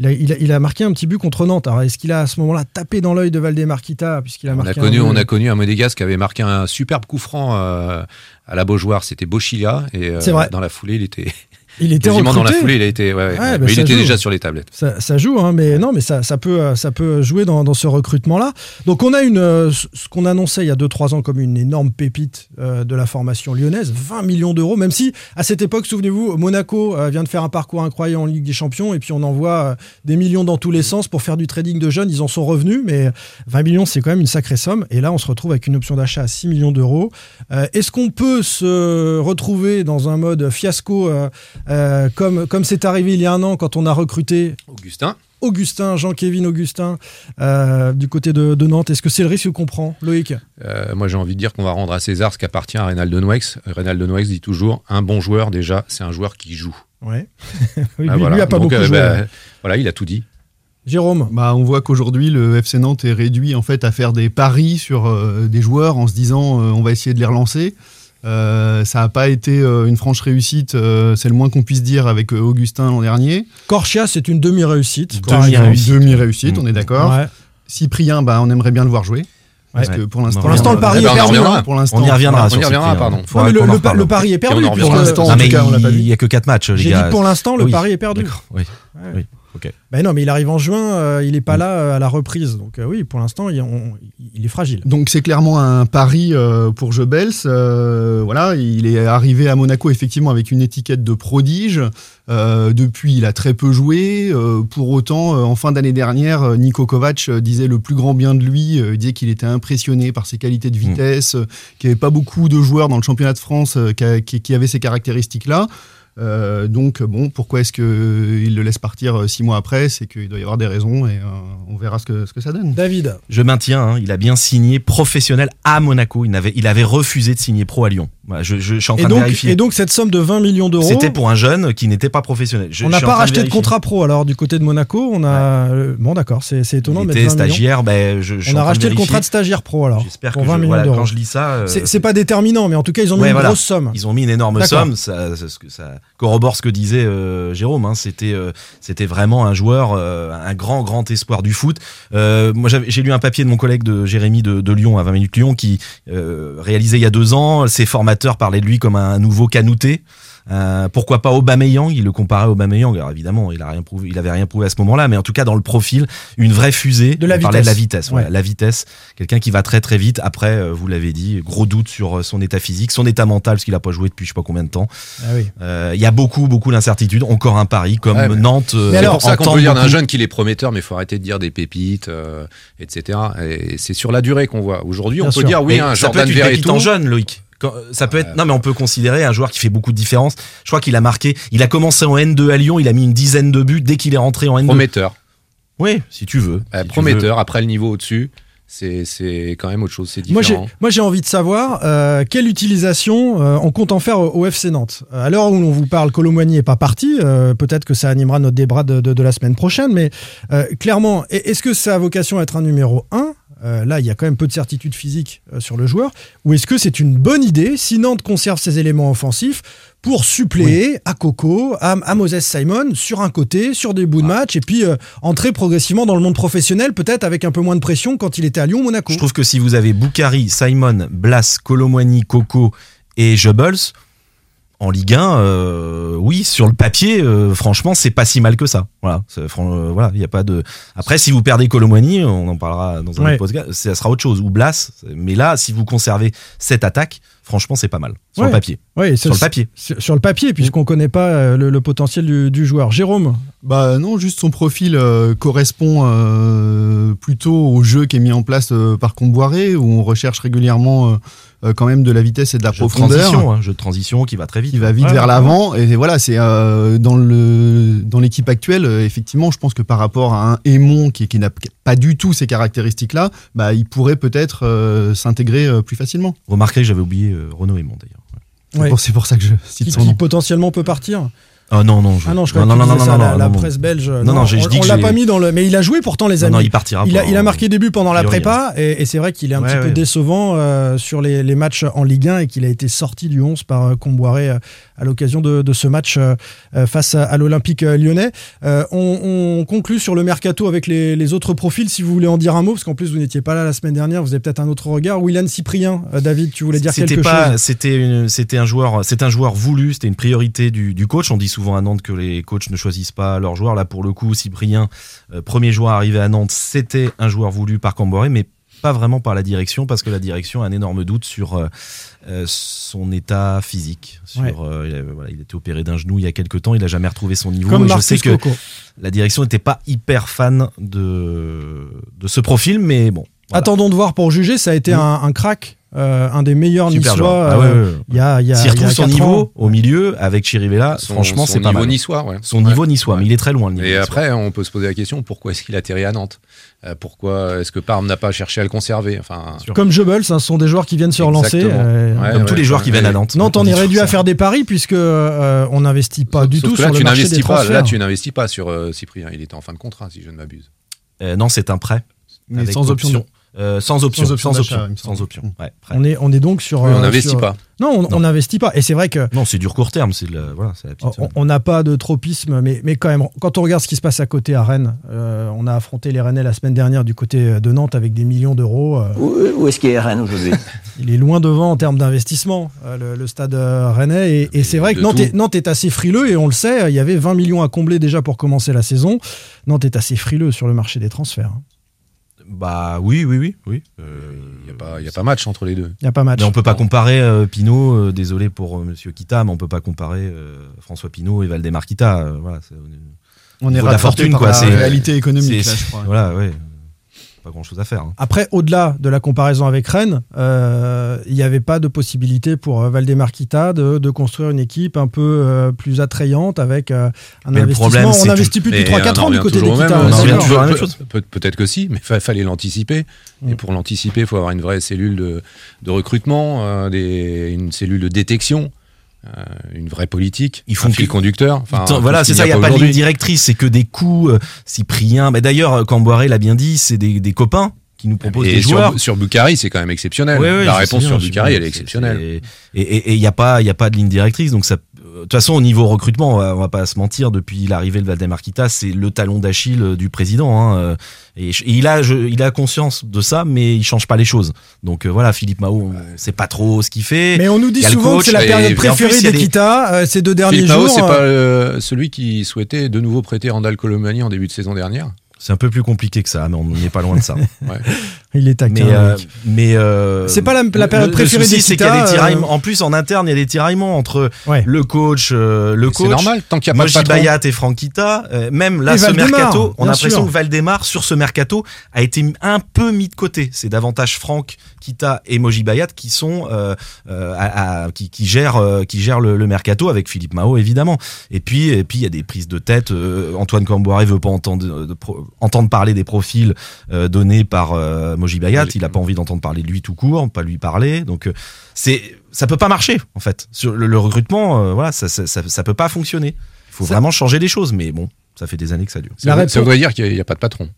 Il a, il, a, il a marqué un petit but contre Nantes. Alors, est-ce qu'il a à ce moment-là tapé dans l'œil de Waldemar Kita puisqu'il a marqué on a connu, un... on a connu un Monégasque qui avait marqué un superbe coup franc euh, à La Beaujoire. C'était Bochilla. Et euh, dans la foulée, il était... Il était recruté. Dans la foulée, il a été, ouais, ouais, ouais, mais il était joue. déjà sur les tablettes. Ça, ça joue, hein, mais non, mais ça, ça peut, ça peut jouer dans, dans ce recrutement-là. Donc on a une, ce qu'on annonçait il y a deux trois ans comme une énorme pépite euh, de la formation lyonnaise, vingt millions d'euros. Même si à cette époque, souvenez-vous, Monaco euh, vient de faire un parcours incroyable en Ligue des Champions, et puis on envoie euh, des millions dans tous les sens pour faire du trading de jeunes. Ils en sont revenus, mais vingt millions, c'est quand même une sacrée somme. Et là, on se retrouve avec une option d'achat à six millions d'euros. Euh, est-ce qu'on peut se retrouver dans un mode fiasco? Euh, Euh, comme, comme c'est arrivé il y a un an quand on a recruté Augustin, Augustin Jean-Kévin Augustin euh, du côté de, de Nantes. Est-ce que c'est le risque qu'on prend, Loïc ? euh, Moi, j'ai envie de dire qu'on va rendre à César ce qu'appartient à Reynald Denouex. Reynald Denouex dit toujours, un bon joueur déjà, c'est un joueur qui joue. Ouais. lui, ah, voilà. lui a pas Donc, beaucoup euh, joué. Bah, voilà, il a tout dit. Jérôme, bah, on voit qu'aujourd'hui le F C Nantes est réduit en fait à faire des paris sur euh, des joueurs en se disant euh, on va essayer de les relancer. Euh, ça n'a pas été euh, une franche réussite, euh, c'est le moins qu'on puisse dire avec euh, Augustin l'an dernier. Corchia, c'est une demi-réussite. Demi-réussite, demi-réussite, on est d'accord. Ouais. Cyprien, bah, on aimerait bien le voir jouer. Ouais. Parce que pour l'instant, pour l'instant le pari est perdu. On y reviendra. On y reviendra, pardon. Le pari est perdu. Pour l'instant, il n'y a que quatre matchs. J'ai dit pour l'instant, le pari est perdu. Oui, oui. Okay. Ben non, mais il arrive en juin, euh, il n'est pas là euh, à la reprise. Donc euh, oui, pour l'instant, il, on, il est fragile. Donc c'est clairement un pari euh, pour Geubbels. Euh, voilà, il est arrivé à Monaco effectivement avec une étiquette de prodige. Euh, depuis, il a très peu joué. Euh, pour autant, euh, en fin d'année dernière, Nico Kovac disait le plus grand bien de lui. Euh, il disait qu'il était impressionné par ses qualités de vitesse, mmh. euh, qu'il n'y avait pas beaucoup de joueurs dans le championnat de France euh, qui, qui avaient ces caractéristiques-là. Euh, donc bon, pourquoi est-ce qu'il euh, le laisse partir euh, six mois après? C'est qu'il doit y avoir des raisons et euh, on verra ce que, ce que ça donne. David, je maintiens, hein, il a bien signé professionnel à Monaco. Il avait, il avait refusé de signer pro à Lyon. Je, je, je suis en train et donc, de vérifier. Et donc cette somme de vingt millions d'euros, c'était pour un jeune qui n'était pas professionnel. Je, on n'a pas racheté de, de contrat pro alors du côté de Monaco. On a ouais. bon d'accord, c'est, c'est étonnant. Il était stagiaire, ben je, je on a racheté le contrat de stagiaire pro alors. J'espère pour que vingt je, voilà, quand je lis ça, euh, c'est, c'est pas déterminant, mais en tout cas ils ont ouais, mis une voilà. grosse somme. Ils ont mis une énorme d'accord. somme. Ça, ça, ça corrobore ce que disait euh, Jérôme. Hein, c'était, euh, c'était vraiment un joueur, euh, un grand grand espoir du foot. Euh, moi j'ai lu un papier de mon collègue de Jérémy de, de Lyon à vingt minutes Lyon qui euh, réalisait il y a deux ans ses formations. Parlait de lui comme un nouveau Canuté. Euh, pourquoi pas Aubameyang? Il le comparait à Aubameyang. Alors évidemment, il a rien prouvé, il avait rien prouvé à ce moment-là, mais en tout cas dans le profil, une vraie fusée. De la on vitesse. Parlait de la vitesse. Ouais. Ouais, la vitesse, quelqu'un qui va très très vite. Après, vous l'avez dit, gros doute sur son état physique, son état mental, parce qu'il a pas joué depuis je sais pas combien de temps. Ah oui. Euh, il y a beaucoup beaucoup d'incertitudes. Encore un pari comme ouais, mais... Nantes. Mais euh, alors, pour ça qu'on peut dire d'un jeune qu'il est prometteur, mais il faut arrêter de dire des pépites, euh, et cetera. Et c'est sur la durée qu'on voit. Aujourd'hui, Bien on sûr. peut dire oui, mais un Jordan Verretou en jeune, Loïc. Quand, ça peut être, non, mais on peut considérer un joueur qui fait beaucoup de différence. Je crois qu'il a marqué, il a commencé en N deux à Lyon, il a mis une dizaine de buts dès qu'il est rentré en N deux. Prometteur. Oui, si tu veux. Euh, si prometteur, tu veux. Après le niveau au-dessus. C'est, c'est quand même autre chose, c'est différent. Moi j'ai, moi, j'ai envie de savoir euh, quelle utilisation euh, on compte en faire au, au F C Nantes. À l'heure où on vous parle, Kolo Muani n'est pas parti. Euh, peut-être que ça animera notre débat de, de, de la semaine prochaine. Mais euh, clairement, est-ce que ça a vocation à être un numéro un ? euh, là il y a quand même peu de certitude physique euh, sur le joueur, ou est-ce que c'est une bonne idée si Nantes conserve ses éléments offensifs pour suppléer oui. à Coco, à, à Moses Simon, sur un côté, sur des bouts de match, et puis euh, entrer progressivement dans le monde professionnel, peut-être avec un peu moins de pression quand il était à Lyon ou Monaco. Je trouve que si vous avez Boukari, Simon, Blas, Kolo Muani, Coco et Geubbels, en Ligue un, euh, oui, sur le papier, euh, franchement, c'est pas si mal que ça. Voilà, c'est, fran- euh, voilà, il y a pas de. Après, si vous perdez Kolo Muani, on en parlera dans un ouais. autre podcast. Ça sera autre chose. Ou Blas, mais là, si vous conservez cette attaque, franchement, c'est pas mal sur ouais. le papier. Ouais, sur le papier. Sur le papier, puisqu'on connaît pas le, le potentiel du, du joueur. Jérôme. Bah non, juste son profil euh, correspond euh, plutôt au jeu qui est mis en place euh, par Kombouaré, où on recherche régulièrement. Euh, quand même de la vitesse et de la jeu profondeur de transition, hein, jeu de transition qui va très vite qui va vite ouais, vers ouais, l'avant ouais. et voilà c'est euh, dans, le, dans l'équipe actuelle euh, effectivement je pense que par rapport à un Aymon qui, qui n'a pas du tout ces caractéristiques là, bah, il pourrait peut-être euh, s'intégrer euh, plus facilement. Remarquez que j'avais oublié euh, Renaud Aymon d'ailleurs ouais. c'est, ouais. pour, c'est pour ça que je cite qui, son nom qui potentiellement peut partir. Ah non non je ah non je crois non, que non, non, non, ça, non, la, non, la presse belge non, non, non, non, on, on l'a j'ai... pas mis dans le mais il a joué pourtant les amis non, non, il partira il a, il a marqué des buts pendant la prépa et, et c'est vrai qu'il est un ouais, petit ouais. peu décevant euh, sur les, les matchs en Ligue un et qu'il a été sorti du onze par euh, Kombouaré euh, à l'occasion de, de ce match euh, face à, à l'Olympique Lyonnais. Euh, on, on conclut sur le mercato avec les, les autres profils si vous voulez en dire un mot parce qu'en plus vous n'étiez pas là la semaine dernière, vous avez peut-être un autre regard. William Cyprien, euh, David, tu voulais dire c'était quelque pas, chose C'était une, c'était un joueur c'était un joueur voulu, c'était une priorité du, du coach. On dit souvent à Nantes que les coachs ne choisissent pas leurs joueurs. Là, pour le coup, Cyprien, euh, premier joueur arrivé à Nantes, c'était un joueur voulu par Kombouaré, mais pas vraiment par la direction, parce que la direction a un énorme doute sur euh, son état physique. Sur, ouais. euh, voilà, il a été opéré d'un genou il y a quelques temps, il n'a jamais retrouvé son niveau. Comme et Marcus je sais que Coco. La direction n'était pas hyper fan de, de ce profil, mais bon. Voilà. Attendons de voir pour juger, ça a été oui. un, un crack. Euh, un des meilleurs Super niçois ah ouais, euh, ouais, ouais. Y a, y a, s'il retrouve y a son niveau ans. Au milieu avec Chirivella son, franchement son c'est pas mal niçois, ouais. son ouais. niveau niçois ouais. mais il est très loin le niveau et niçois. Après on peut se poser la question pourquoi est-ce qu'il atterrit à Nantes, euh, pourquoi est-ce que Parme n'a pas cherché à le conserver, enfin, comme Geubbels hein, ce sont des joueurs qui viennent se relancer euh, ouais, comme ouais, tous les joueurs ouais, qui ouais, viennent à Nantes. Nantes on est réduit à faire des paris puisque euh, on n'investit pas du tout sur le marché des transferts. Là tu n'investis pas sur Cyprien, il était en fin de contrat si je ne m'abuse. Non, c'est un prêt sans option. Euh, sans option, sans option, sans option, d'achat, sans option. Ouais, on est on est donc sur. Oui, on n'investit sur... pas. Non, on, non. on n'investit pas. Et c'est vrai que. Non, c'est dur court terme. C'est le, voilà, c'est la petite... On n'a pas de tropisme, mais, mais quand même, quand on regarde ce qui se passe à côté à Rennes, euh, on a affronté les Rennais la semaine dernière du côté de Nantes avec des millions d'euros. Euh, où, où est-ce qu'il y a Rennes aujourd'hui ? Il est loin devant en termes d'investissement, euh, le, le stade rennais. Et, et c'est vrai que Nantes est, Nantes est assez frileux, et on le sait, il y avait vingt millions à combler déjà pour commencer la saison. Nantes est assez frileux sur le marché des transferts. Bah oui, oui, oui. Il oui. n'y euh, a, a pas match entre les deux. Il n'y a pas match. Mais on ne peut pas comparer euh, Pinot, euh, désolé pour euh, Monsieur Kita, mais on ne peut pas comparer euh, François Pinot et Waldemar Kita. Euh, voilà, c'est, on est rapporté par quoi. La c'est, réalité économique, c'est, là, je crois. Voilà, oui. Pas grand-chose à faire. Hein. Après, au-delà de la comparaison avec Rennes, il euh, n'y avait pas de possibilité pour euh, Waldemar Kita de, de construire une équipe un peu euh, plus attrayante avec euh, un mais investissement. Problème, on n'investit plus depuis trois à quatre ans du côté des Kita. Pe- peut-être que si, mais il fa- fallait l'anticiper. Mmh. Et pour l'anticiper, il faut avoir une vraie cellule de, de recrutement, euh, des, une cellule de détection. Euh, une vraie politique, ils font un fil conducteur. Enfin, voilà, c'est ça, il n'y a pas de ligne directrice, c'est que des coups, euh, Cyprien, mais d'ailleurs, Kombouaré l'a bien dit, c'est des, des copains qui nous proposent et des sur, joueurs. Sur Boukari, c'est quand même exceptionnel. Ouais, ouais, La réponse bien, sur Boukari, elle est exceptionnelle. C'est, et il n'y a, pas, y a pas de ligne directrice, donc ça... De toute façon, au niveau recrutement, on va, on va pas se mentir, depuis l'arrivée de Waldemar Kita, c'est le talon d'Achille du président. Hein. Et, et il a, je, il a conscience de ça, mais il change pas les choses. Donc euh, voilà, Philippe Mao, on sait pas trop ce qu'il fait. Mais on nous dit souvent coach, que c'est la période préférée de Kita euh, ces deux derniers Philippe jours. Philippe Mao, c'est pas euh, celui qui souhaitait de nouveau prêter Randal Kolo Muani en début de saison dernière. C'est un peu plus compliqué que ça, mais on n'est pas loin de ça. Ouais. Il est taquin. Mais, euh, mais euh, c'est pas la, la période le, préférée le souci, c'est qu'il y a des tiraillements. Euh... En plus, en interne, il y a des tiraillements entre ouais. le coach, euh, le mais coach. C'est normal, tant qu'il y a pas de patron. Mogi Bayat et Franck Kita. Euh, même là, et ce Waldemar, mercato, on a l'impression sûr. que Waldemar sur ce mercato a été un peu mis de côté. C'est davantage Franck Kita et Mogi Bayat qui sont euh, euh, à, à, qui, qui gèrent euh, qui gèrent le, le mercato avec Philippe Mao évidemment. Et puis et puis il y a des prises de tête. Euh, Antoine Kombouaré veut pas entendre. De, de pro- entendre parler des profils euh, donnés par euh, Mogi Bayat, il n'a pas envie d'entendre parler de lui tout court, pas lui parler, donc euh, c'est, ça peut pas marcher en fait. Sur le, le recrutement, euh, voilà, ça, ça, ça, ça peut pas fonctionner. Il faut ça... vraiment changer les choses, mais bon, ça fait des années que ça dure. Ça, ça, veut, ça voudrait dire qu'il n'y a, a pas de patron.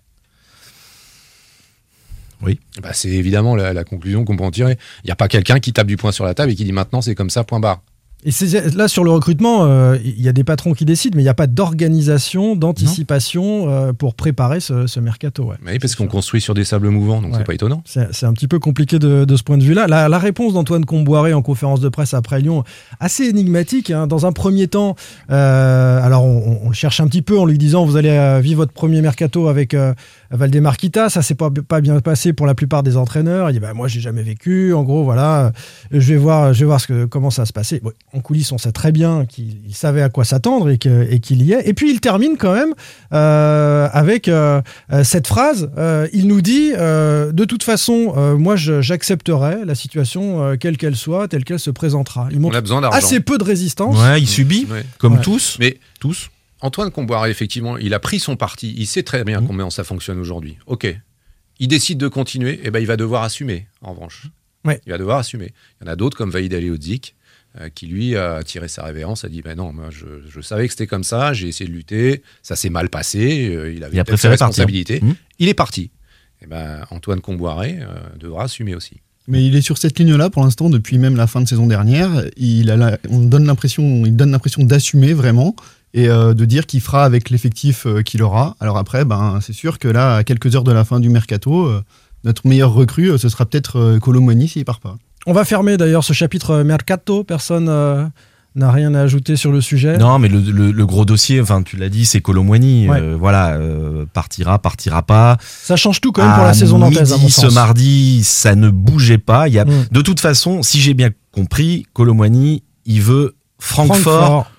Oui. Bah, c'est évidemment la, la conclusion qu'on peut en tirer. Il n'y a pas quelqu'un qui tape du poing sur la table et qui dit maintenant c'est comme ça, point barre. Et c'est, là, sur le recrutement, il euh, y a des patrons qui décident, mais il n'y a pas d'organisation, d'anticipation euh, pour préparer ce, ce mercato. Ouais. Oui, parce qu'on sûr. construit sur des sables mouvants, donc ouais. c'est pas étonnant. C'est, c'est un petit peu compliqué de, de ce point de vue-là. La, la réponse d'Antoine Kombouaré en conférence de presse après Lyon, assez énigmatique. Hein. Dans un premier temps, euh, alors on, on le cherche un petit peu en lui disant vous allez euh, vivre votre premier mercato avec euh, Waldemar Kita. Ça s'est pas, pas bien passé pour la plupart des entraîneurs. Il dit bah, moi, j'ai jamais vécu. En gros, voilà, je vais voir, je vais voir ce que, comment ça va se passer. Bon, en coulisses, on sait très bien qu'il savait à quoi s'attendre et, que, et qu'il y est. Et puis, il termine quand même euh, avec euh, cette phrase. Euh, il nous dit, euh, de toute façon, euh, moi, je, j'accepterai la situation, euh, quelle qu'elle soit, telle qu'elle se présentera. Il montre assez peu de résistance. Ouais, il subit, ouais. comme ouais. tous. Mais tous. Antoine Kombouaré, effectivement, il a pris son parti. Il sait très bien mmh. comment ça fonctionne aujourd'hui. OK. Il décide de continuer. Et eh ben, il va devoir assumer, en revanche. Ouais. Il va devoir assumer. Il y en a d'autres, comme Vahid Aliodzic, qui lui a tiré sa révérence, a dit ben bah non, moi je, je savais que c'était comme ça, j'ai essayé de lutter, ça s'est mal passé, euh, il avait il a préféré sa responsabilité, mmh. il est parti. Et ben bah, Antoine Kombouaré euh, devra assumer aussi. Mais il est sur cette ligne-là pour l'instant depuis même la fin de saison dernière. Il a la, on donne l'impression, il donne l'impression d'assumer vraiment et euh, de dire qu'il fera avec l'effectif euh, qu'il aura. Alors après, ben c'est sûr que là, à quelques heures de la fin du mercato, euh, notre meilleur recrue, euh, ce sera peut-être euh, Kolo Muani s'il part pas. On va fermer d'ailleurs ce chapitre mercato. Personne euh, n'a rien à ajouter sur le sujet. Non, mais le, le, le gros dossier, enfin tu l'as dit, c'est Kolo Muani. Ouais. Euh, voilà, euh, partira, partira pas. Ça change tout quand même à pour la saison nantaise. À mon sens. Ce mardi, ça ne bougeait pas. Il y a... mm. De toute façon, si j'ai bien compris, Kolo Muani, il veut Francfort, Francfort.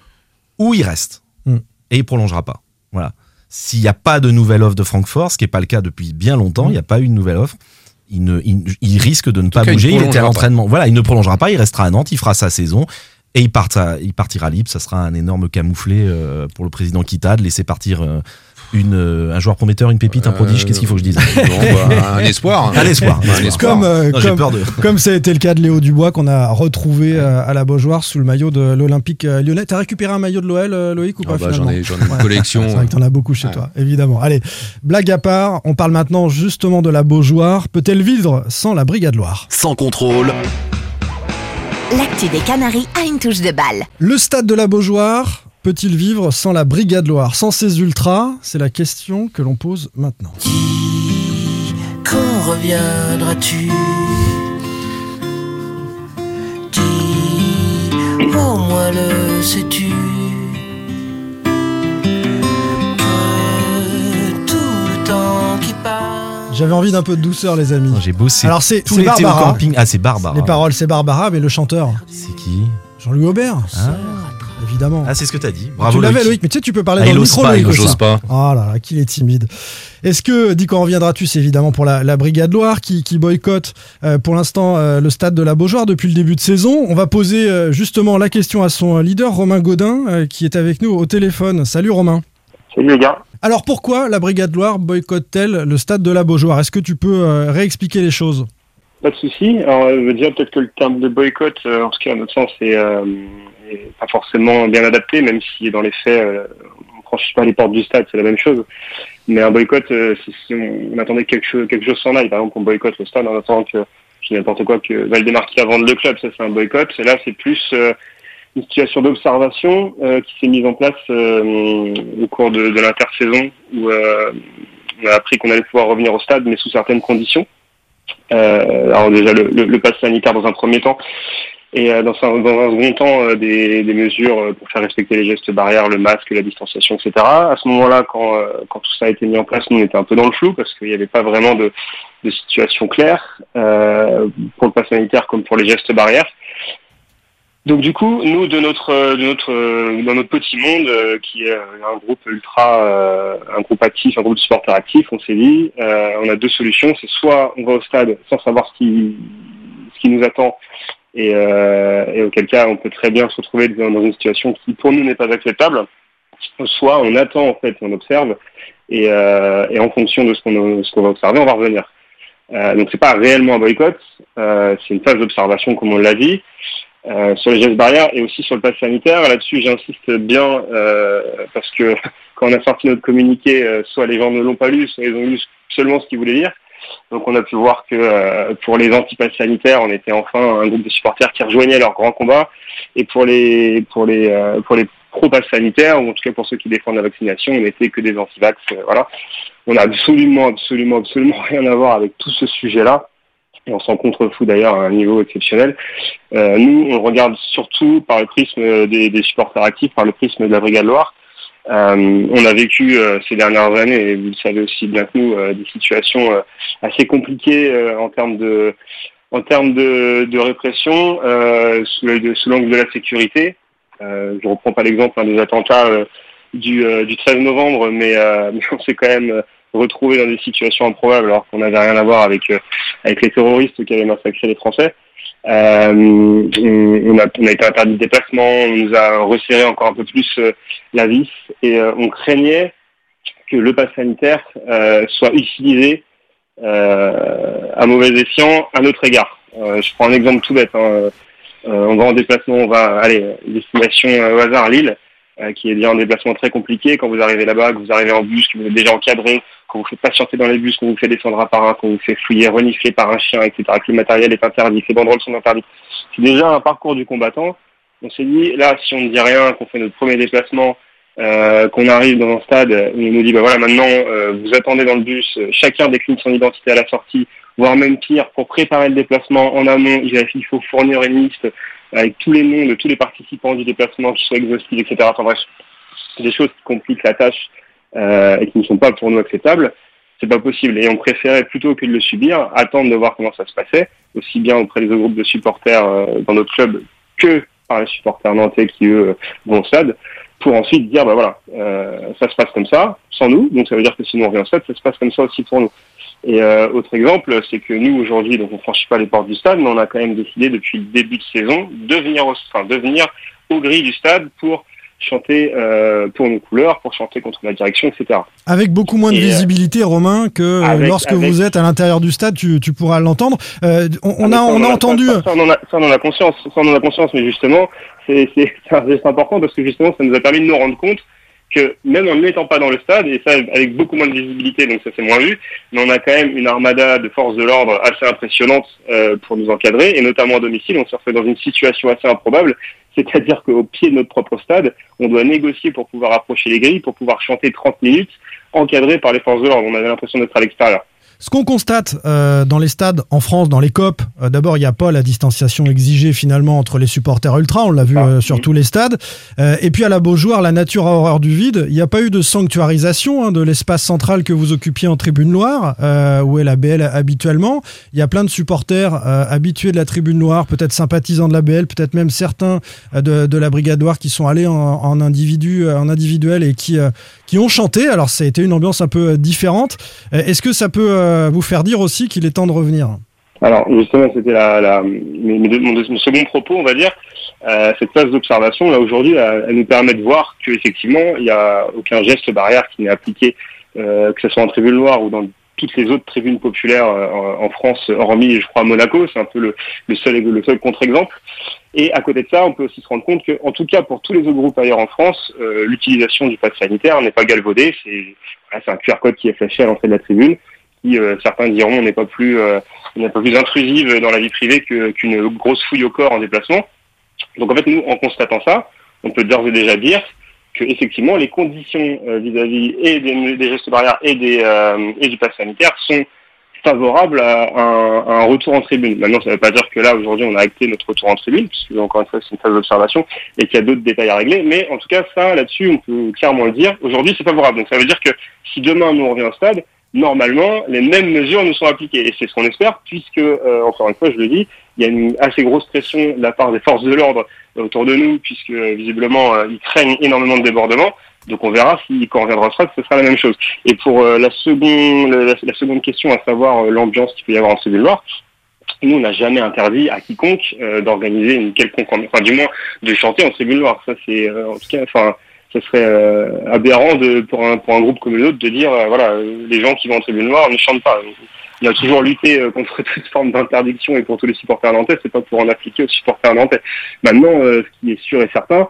où il reste mm. et il prolongera pas. Voilà. S'il n'y a pas de nouvelle offre de Francfort, ce qui n'est pas le cas depuis bien longtemps, il mm. n'y a pas eu de nouvelle offre. Il, ne, il, il risque de ne pas cas, bouger, il, il était à l'entraînement. Pas. Voilà, il ne prolongera pas, il restera à Nantes, il fera sa saison et il, part à, il partira libre. Ça sera un énorme camouflet euh, pour le président Kita de laisser partir euh, une, euh, un joueur prometteur, une pépite, euh, un prodige. Qu'est-ce qu'il faut que je dise ? bon, bah, Un espoir. Un espoir. Un espoir. Comme, euh, non, comme, j'ai peur de... comme ça a été le cas de Léo Dubois qu'on a retrouvé euh, à La Beaujoire sous le maillot de l'Olympique Lyonnais. T'as récupéré un maillot de l'O L, euh, Loïc, ou oh pas bah, finalement ? J'en ai, j'en ai une collection. C'est vrai que t'en as beaucoup chez ouais. toi, évidemment. Allez, blague à part, on parle maintenant justement de La Beaujoire. Peut-elle vivre sans la Brigade Loire ? Sans contrôle. L'actu des Canaries a une touche de balle. Le stade de La Beaujoire peut-il vivre sans la Brigade Loire, sans ses ultras ? C'est la question que l'on pose maintenant. Dis, quand reviendras-tu ? Dis, au moins le sais-tu ? Que tout le temps qui passe. J'avais envie d'un peu de douceur, les amis. J'ai bossé. Alors c'est, tout c'est l'été Barbara. Au camping. Ah, c'est Barbara. Les paroles, c'est Barbara, mais le chanteur. C'est qui ? Jean-Louis Aubert. Ah. Évidemment. Ah, c'est ce que t'as dit. Bravo. Tu l'avais, Loïc. Loïc, mais tu sais, tu peux parler ah, dans le micro, pas, Loïc. Il n'ose pas. Oh là là, qu'il est timide. Est-ce que, dit quand reviendras-tu, c'est évidemment pour la, la Brigade Loire qui, qui boycotte euh, pour l'instant euh, le stade de La Beaujoire depuis le début de saison. On va poser euh, justement la question à son leader, Romain Gaudin, euh, qui est avec nous au téléphone. Salut Romain. Salut les gars. Alors pourquoi la Brigade Loire boycotte-t-elle le stade de La Beaujoire ? Est-ce que tu peux euh, réexpliquer les choses ? Pas de souci. Alors euh, déjà peut-être que le terme de boycott, euh, en ce qui à notre sens, est, euh, est pas forcément bien adapté, même si dans les faits, euh, on ne franchit pas les portes du stade, c'est la même chose. Mais un boycott, euh, si, si on, on attendait quelque chose, quelque chose s'en aille, par exemple on boycotte le stade en attendant que, je dis n'importe quoi, que Waldemar Kita vende le club, ça c'est un boycott. Et là c'est plus... Euh, une situation d'observation euh, qui s'est mise en place euh, au cours de, de l'intersaison où euh, on a appris qu'on allait pouvoir revenir au stade mais sous certaines conditions. Euh, alors déjà le, le, le pass sanitaire dans un premier temps et euh, dans, un, dans un second temps euh, des, des mesures pour faire respecter les gestes barrières, le masque, la distanciation, et cetera. À ce moment-là, quand, euh, quand tout ça a été mis en place, nous on était un peu dans le flou parce qu'il n'y avait pas vraiment de, de situation claire euh, pour le pass sanitaire comme pour les gestes barrières. Donc du coup, nous de notre de notre dans notre petit monde euh, qui est un groupe ultra, euh, un groupe actif, un groupe de supporters actifs, on s'est dit, euh, on a deux solutions, c'est soit on va au stade sans savoir ce qui ce qui nous attend et, euh, et auquel cas on peut très bien se retrouver dans, dans une situation qui pour nous n'est pas acceptable, soit on attend en fait, on observe et, euh, et en fonction de ce qu'on a, ce qu'on va observer, on va revenir. Euh, donc c'est pas réellement un boycott, euh, c'est une phase d'observation comme on l'a dit. Euh, sur les gestes barrières et aussi sur le pass sanitaire. Là-dessus, j'insiste bien euh, parce que quand on a sorti notre communiqué, euh, soit les gens ne l'ont pas lu, soit ils ont lu seulement ce qu'ils voulaient lire. Donc on a pu voir que euh, pour les anti-passes sanitaires, on était enfin un groupe de supporters qui rejoignaient leur grand combat. Et pour les pour les euh, pour les pro-passes sanitaires, ou en tout cas pour ceux qui défendent la vaccination, on n'était que des anti-vax. Euh, voilà, on a absolument absolument absolument rien à voir avec tout ce sujet-là. Et on s'en contrefout d'ailleurs à un niveau exceptionnel. Euh, nous, on le regarde surtout par le prisme des, des supporters actifs, par le prisme de la Brigade Loire. Euh, on a vécu euh, ces dernières années, et vous le savez aussi bien que nous, euh, des situations euh, assez compliquées euh, en termes de, en termes de, de répression euh, sous, le, sous l'angle de la sécurité. Euh, je ne reprends pas l'exemple hein, des attentats euh, du, euh, du treize novembre, mais, euh, mais on s'est quand même euh, retrouvé dans des situations improbables alors qu'on n'avait rien à voir avec, euh, avec les terroristes qui avaient massacré les Français. Euh, on, a, on a été interdit de déplacement, on nous a resserré encore un peu plus euh, la vis et euh, on craignait que le pass sanitaire euh, soit utilisé euh, à mauvais escient à notre égard. Euh, je prends un exemple tout bête. Hein. Euh, on va en déplacement, on va aller destination euh, au hasard Lille, euh, qui est déjà un déplacement très compliqué. Quand vous arrivez là-bas, que vous arrivez en bus, que vous êtes déjà encadré, qu'on vous fait patienter dans les bus, qu'on vous fait descendre à par un, qu'on vous fait fouiller, renifler par un chien, et cetera, que le matériel est interdit, que les banderoles sont interdites. C'est déjà un parcours du combattant. On s'est dit, là, si on ne dit rien, qu'on fait notre premier déplacement, euh, qu'on arrive dans un stade où on nous dit, bah voilà, maintenant, euh, vous attendez dans le bus, chacun décline son identité à la sortie, voire même pire, pour préparer le déplacement en amont, il faut fournir une liste avec tous les noms de tous les participants du déplacement qui soient exhaustifs, et cetera. Enfin bref, des choses qui compliquent la tâche Euh, et qui ne sont pas pour nous acceptables, c'est pas possible. Et on préférait, plutôt que de le subir, attendre de voir comment ça se passait, aussi bien auprès des groupes de supporters euh, dans notre club que par les supporters nantais qui, eux, vont au stade, pour ensuite dire, bah voilà, euh, ça se passe comme ça, sans nous, donc ça veut dire que si nous on revient au stade, ça se passe comme ça aussi pour nous. Et euh, autre exemple, c'est que nous, aujourd'hui, donc on franchit pas les portes du stade, mais on a quand même décidé, depuis le début de saison, de venir au, enfin, de venir aux grilles du stade pour chanter euh, pour nos couleurs, pour chanter contre la direction, et cetera. Avec beaucoup moins de et visibilité, euh, Romain, que avec, lorsque avec, vous êtes à l'intérieur du stade, tu, tu pourras l'entendre. Euh, on, on, a, on, on a, a entendu... Ça, ça, on en a, ça, on en a conscience, ça, on en a conscience, mais justement, c'est, c'est, c'est important parce que justement, ça nous a permis de nous rendre compte que même en n'étant pas dans le stade, et ça avec beaucoup moins de visibilité, donc ça c'est moins vu, mais on a quand même une armada de forces de l'ordre assez impressionnante euh, pour nous encadrer, et notamment à domicile, on se retrouve dans une situation assez improbable, c'est-à-dire qu'au pied de notre propre stade, on doit négocier pour pouvoir approcher les grilles, pour pouvoir chanter trente minutes, encadré par les forces de l'ordre, on avait l'impression d'être à l'extérieur. Ce qu'on constate euh, dans les stades en France, dans les C O P, euh, d'abord il n'y a pas la distanciation exigée finalement entre les supporters ultra, on l'a vu euh, sur tous les stades, euh, et puis à la Beaujoire, la nature a horreur du vide, il n'y a pas eu de sanctuarisation hein, de l'espace central que vous occupiez en Tribune Loire, euh, où est la B L habituellement, il y a plein de supporters euh, habitués de la Tribune Loire, peut-être sympathisants de la B L, peut-être même certains euh, de, de la Brigade Loire qui sont allés en, en, individu, en individuel et qui, euh, qui ont chanté, alors ça a été une ambiance un peu différente, euh, est-ce que ça peut... Euh, vous faire dire aussi qu'il est temps de revenir. Alors justement, c'était la, la, mes deux, mon, mon second propos, on va dire. Euh, cette phase d'observation, là aujourd'hui, elle, elle nous permet de voir qu'effectivement, il n'y a aucun geste barrière qui n'est appliqué, euh, que ce soit en Tribune Loire ou dans toutes les autres tribunes populaires euh, en France, hormis, je crois, à Monaco. C'est un peu le, le seul, le seul contre-exemple. Et à côté de ça, on peut aussi se rendre compte que, en tout cas, pour tous les autres groupes ailleurs en France, euh, l'utilisation du pass sanitaire n'est pas galvaudée. C'est, voilà, c'est un Q R code qui est flashé à l'entrée de la tribune. Qui, euh, certains diront on n'est pas plus euh, on n'est pas plus intrusive dans la vie privée que, qu'une grosse fouille au corps en déplacement. Donc en fait nous en constatant ça, on peut d'ores et déjà dire que effectivement les conditions euh, vis-à-vis et des, des gestes barrières et des euh, et du pass sanitaire sont favorables à, à, un, à un retour en tribune. Maintenant ça ne veut pas dire que là aujourd'hui on a acté notre retour en tribune, puisque encore une fois c'est une phase d'observation et qu'il y a d'autres détails à régler, mais en tout cas ça là-dessus on peut clairement le dire, aujourd'hui c'est favorable. Donc ça veut dire que si demain nous on revient au stade, normalement, les mêmes mesures nous sont appliquées. Et c'est ce qu'on espère, puisque, euh, encore une fois, je le dis, il y a une assez grosse pression de la part des forces de l'ordre autour de nous, puisque, visiblement, euh, ils craignent énormément de débordements. Donc on verra si, quand on reviendra au stade, ce sera la même chose. Et pour euh, la, seconde, la, la seconde question, à savoir euh, l'ambiance qu'il peut y avoir en Tribune Loire, nous, on n'a jamais interdit à quiconque euh, d'organiser une quelconque... Enfin, du moins, de chanter en Tribune Loire. Ça, c'est, euh, en tout cas... enfin. Ce serait euh, aberrant de, pour, un, pour un groupe comme l'autre de dire euh, voilà les gens qui vont en Tribune Noire ne chantent pas. Il a toujours lutté euh, contre toute forme d'interdiction et pour tous les supporters nantais, c'est pas pour en appliquer aux supporters nantais. Maintenant, euh, ce qui est sûr et certain,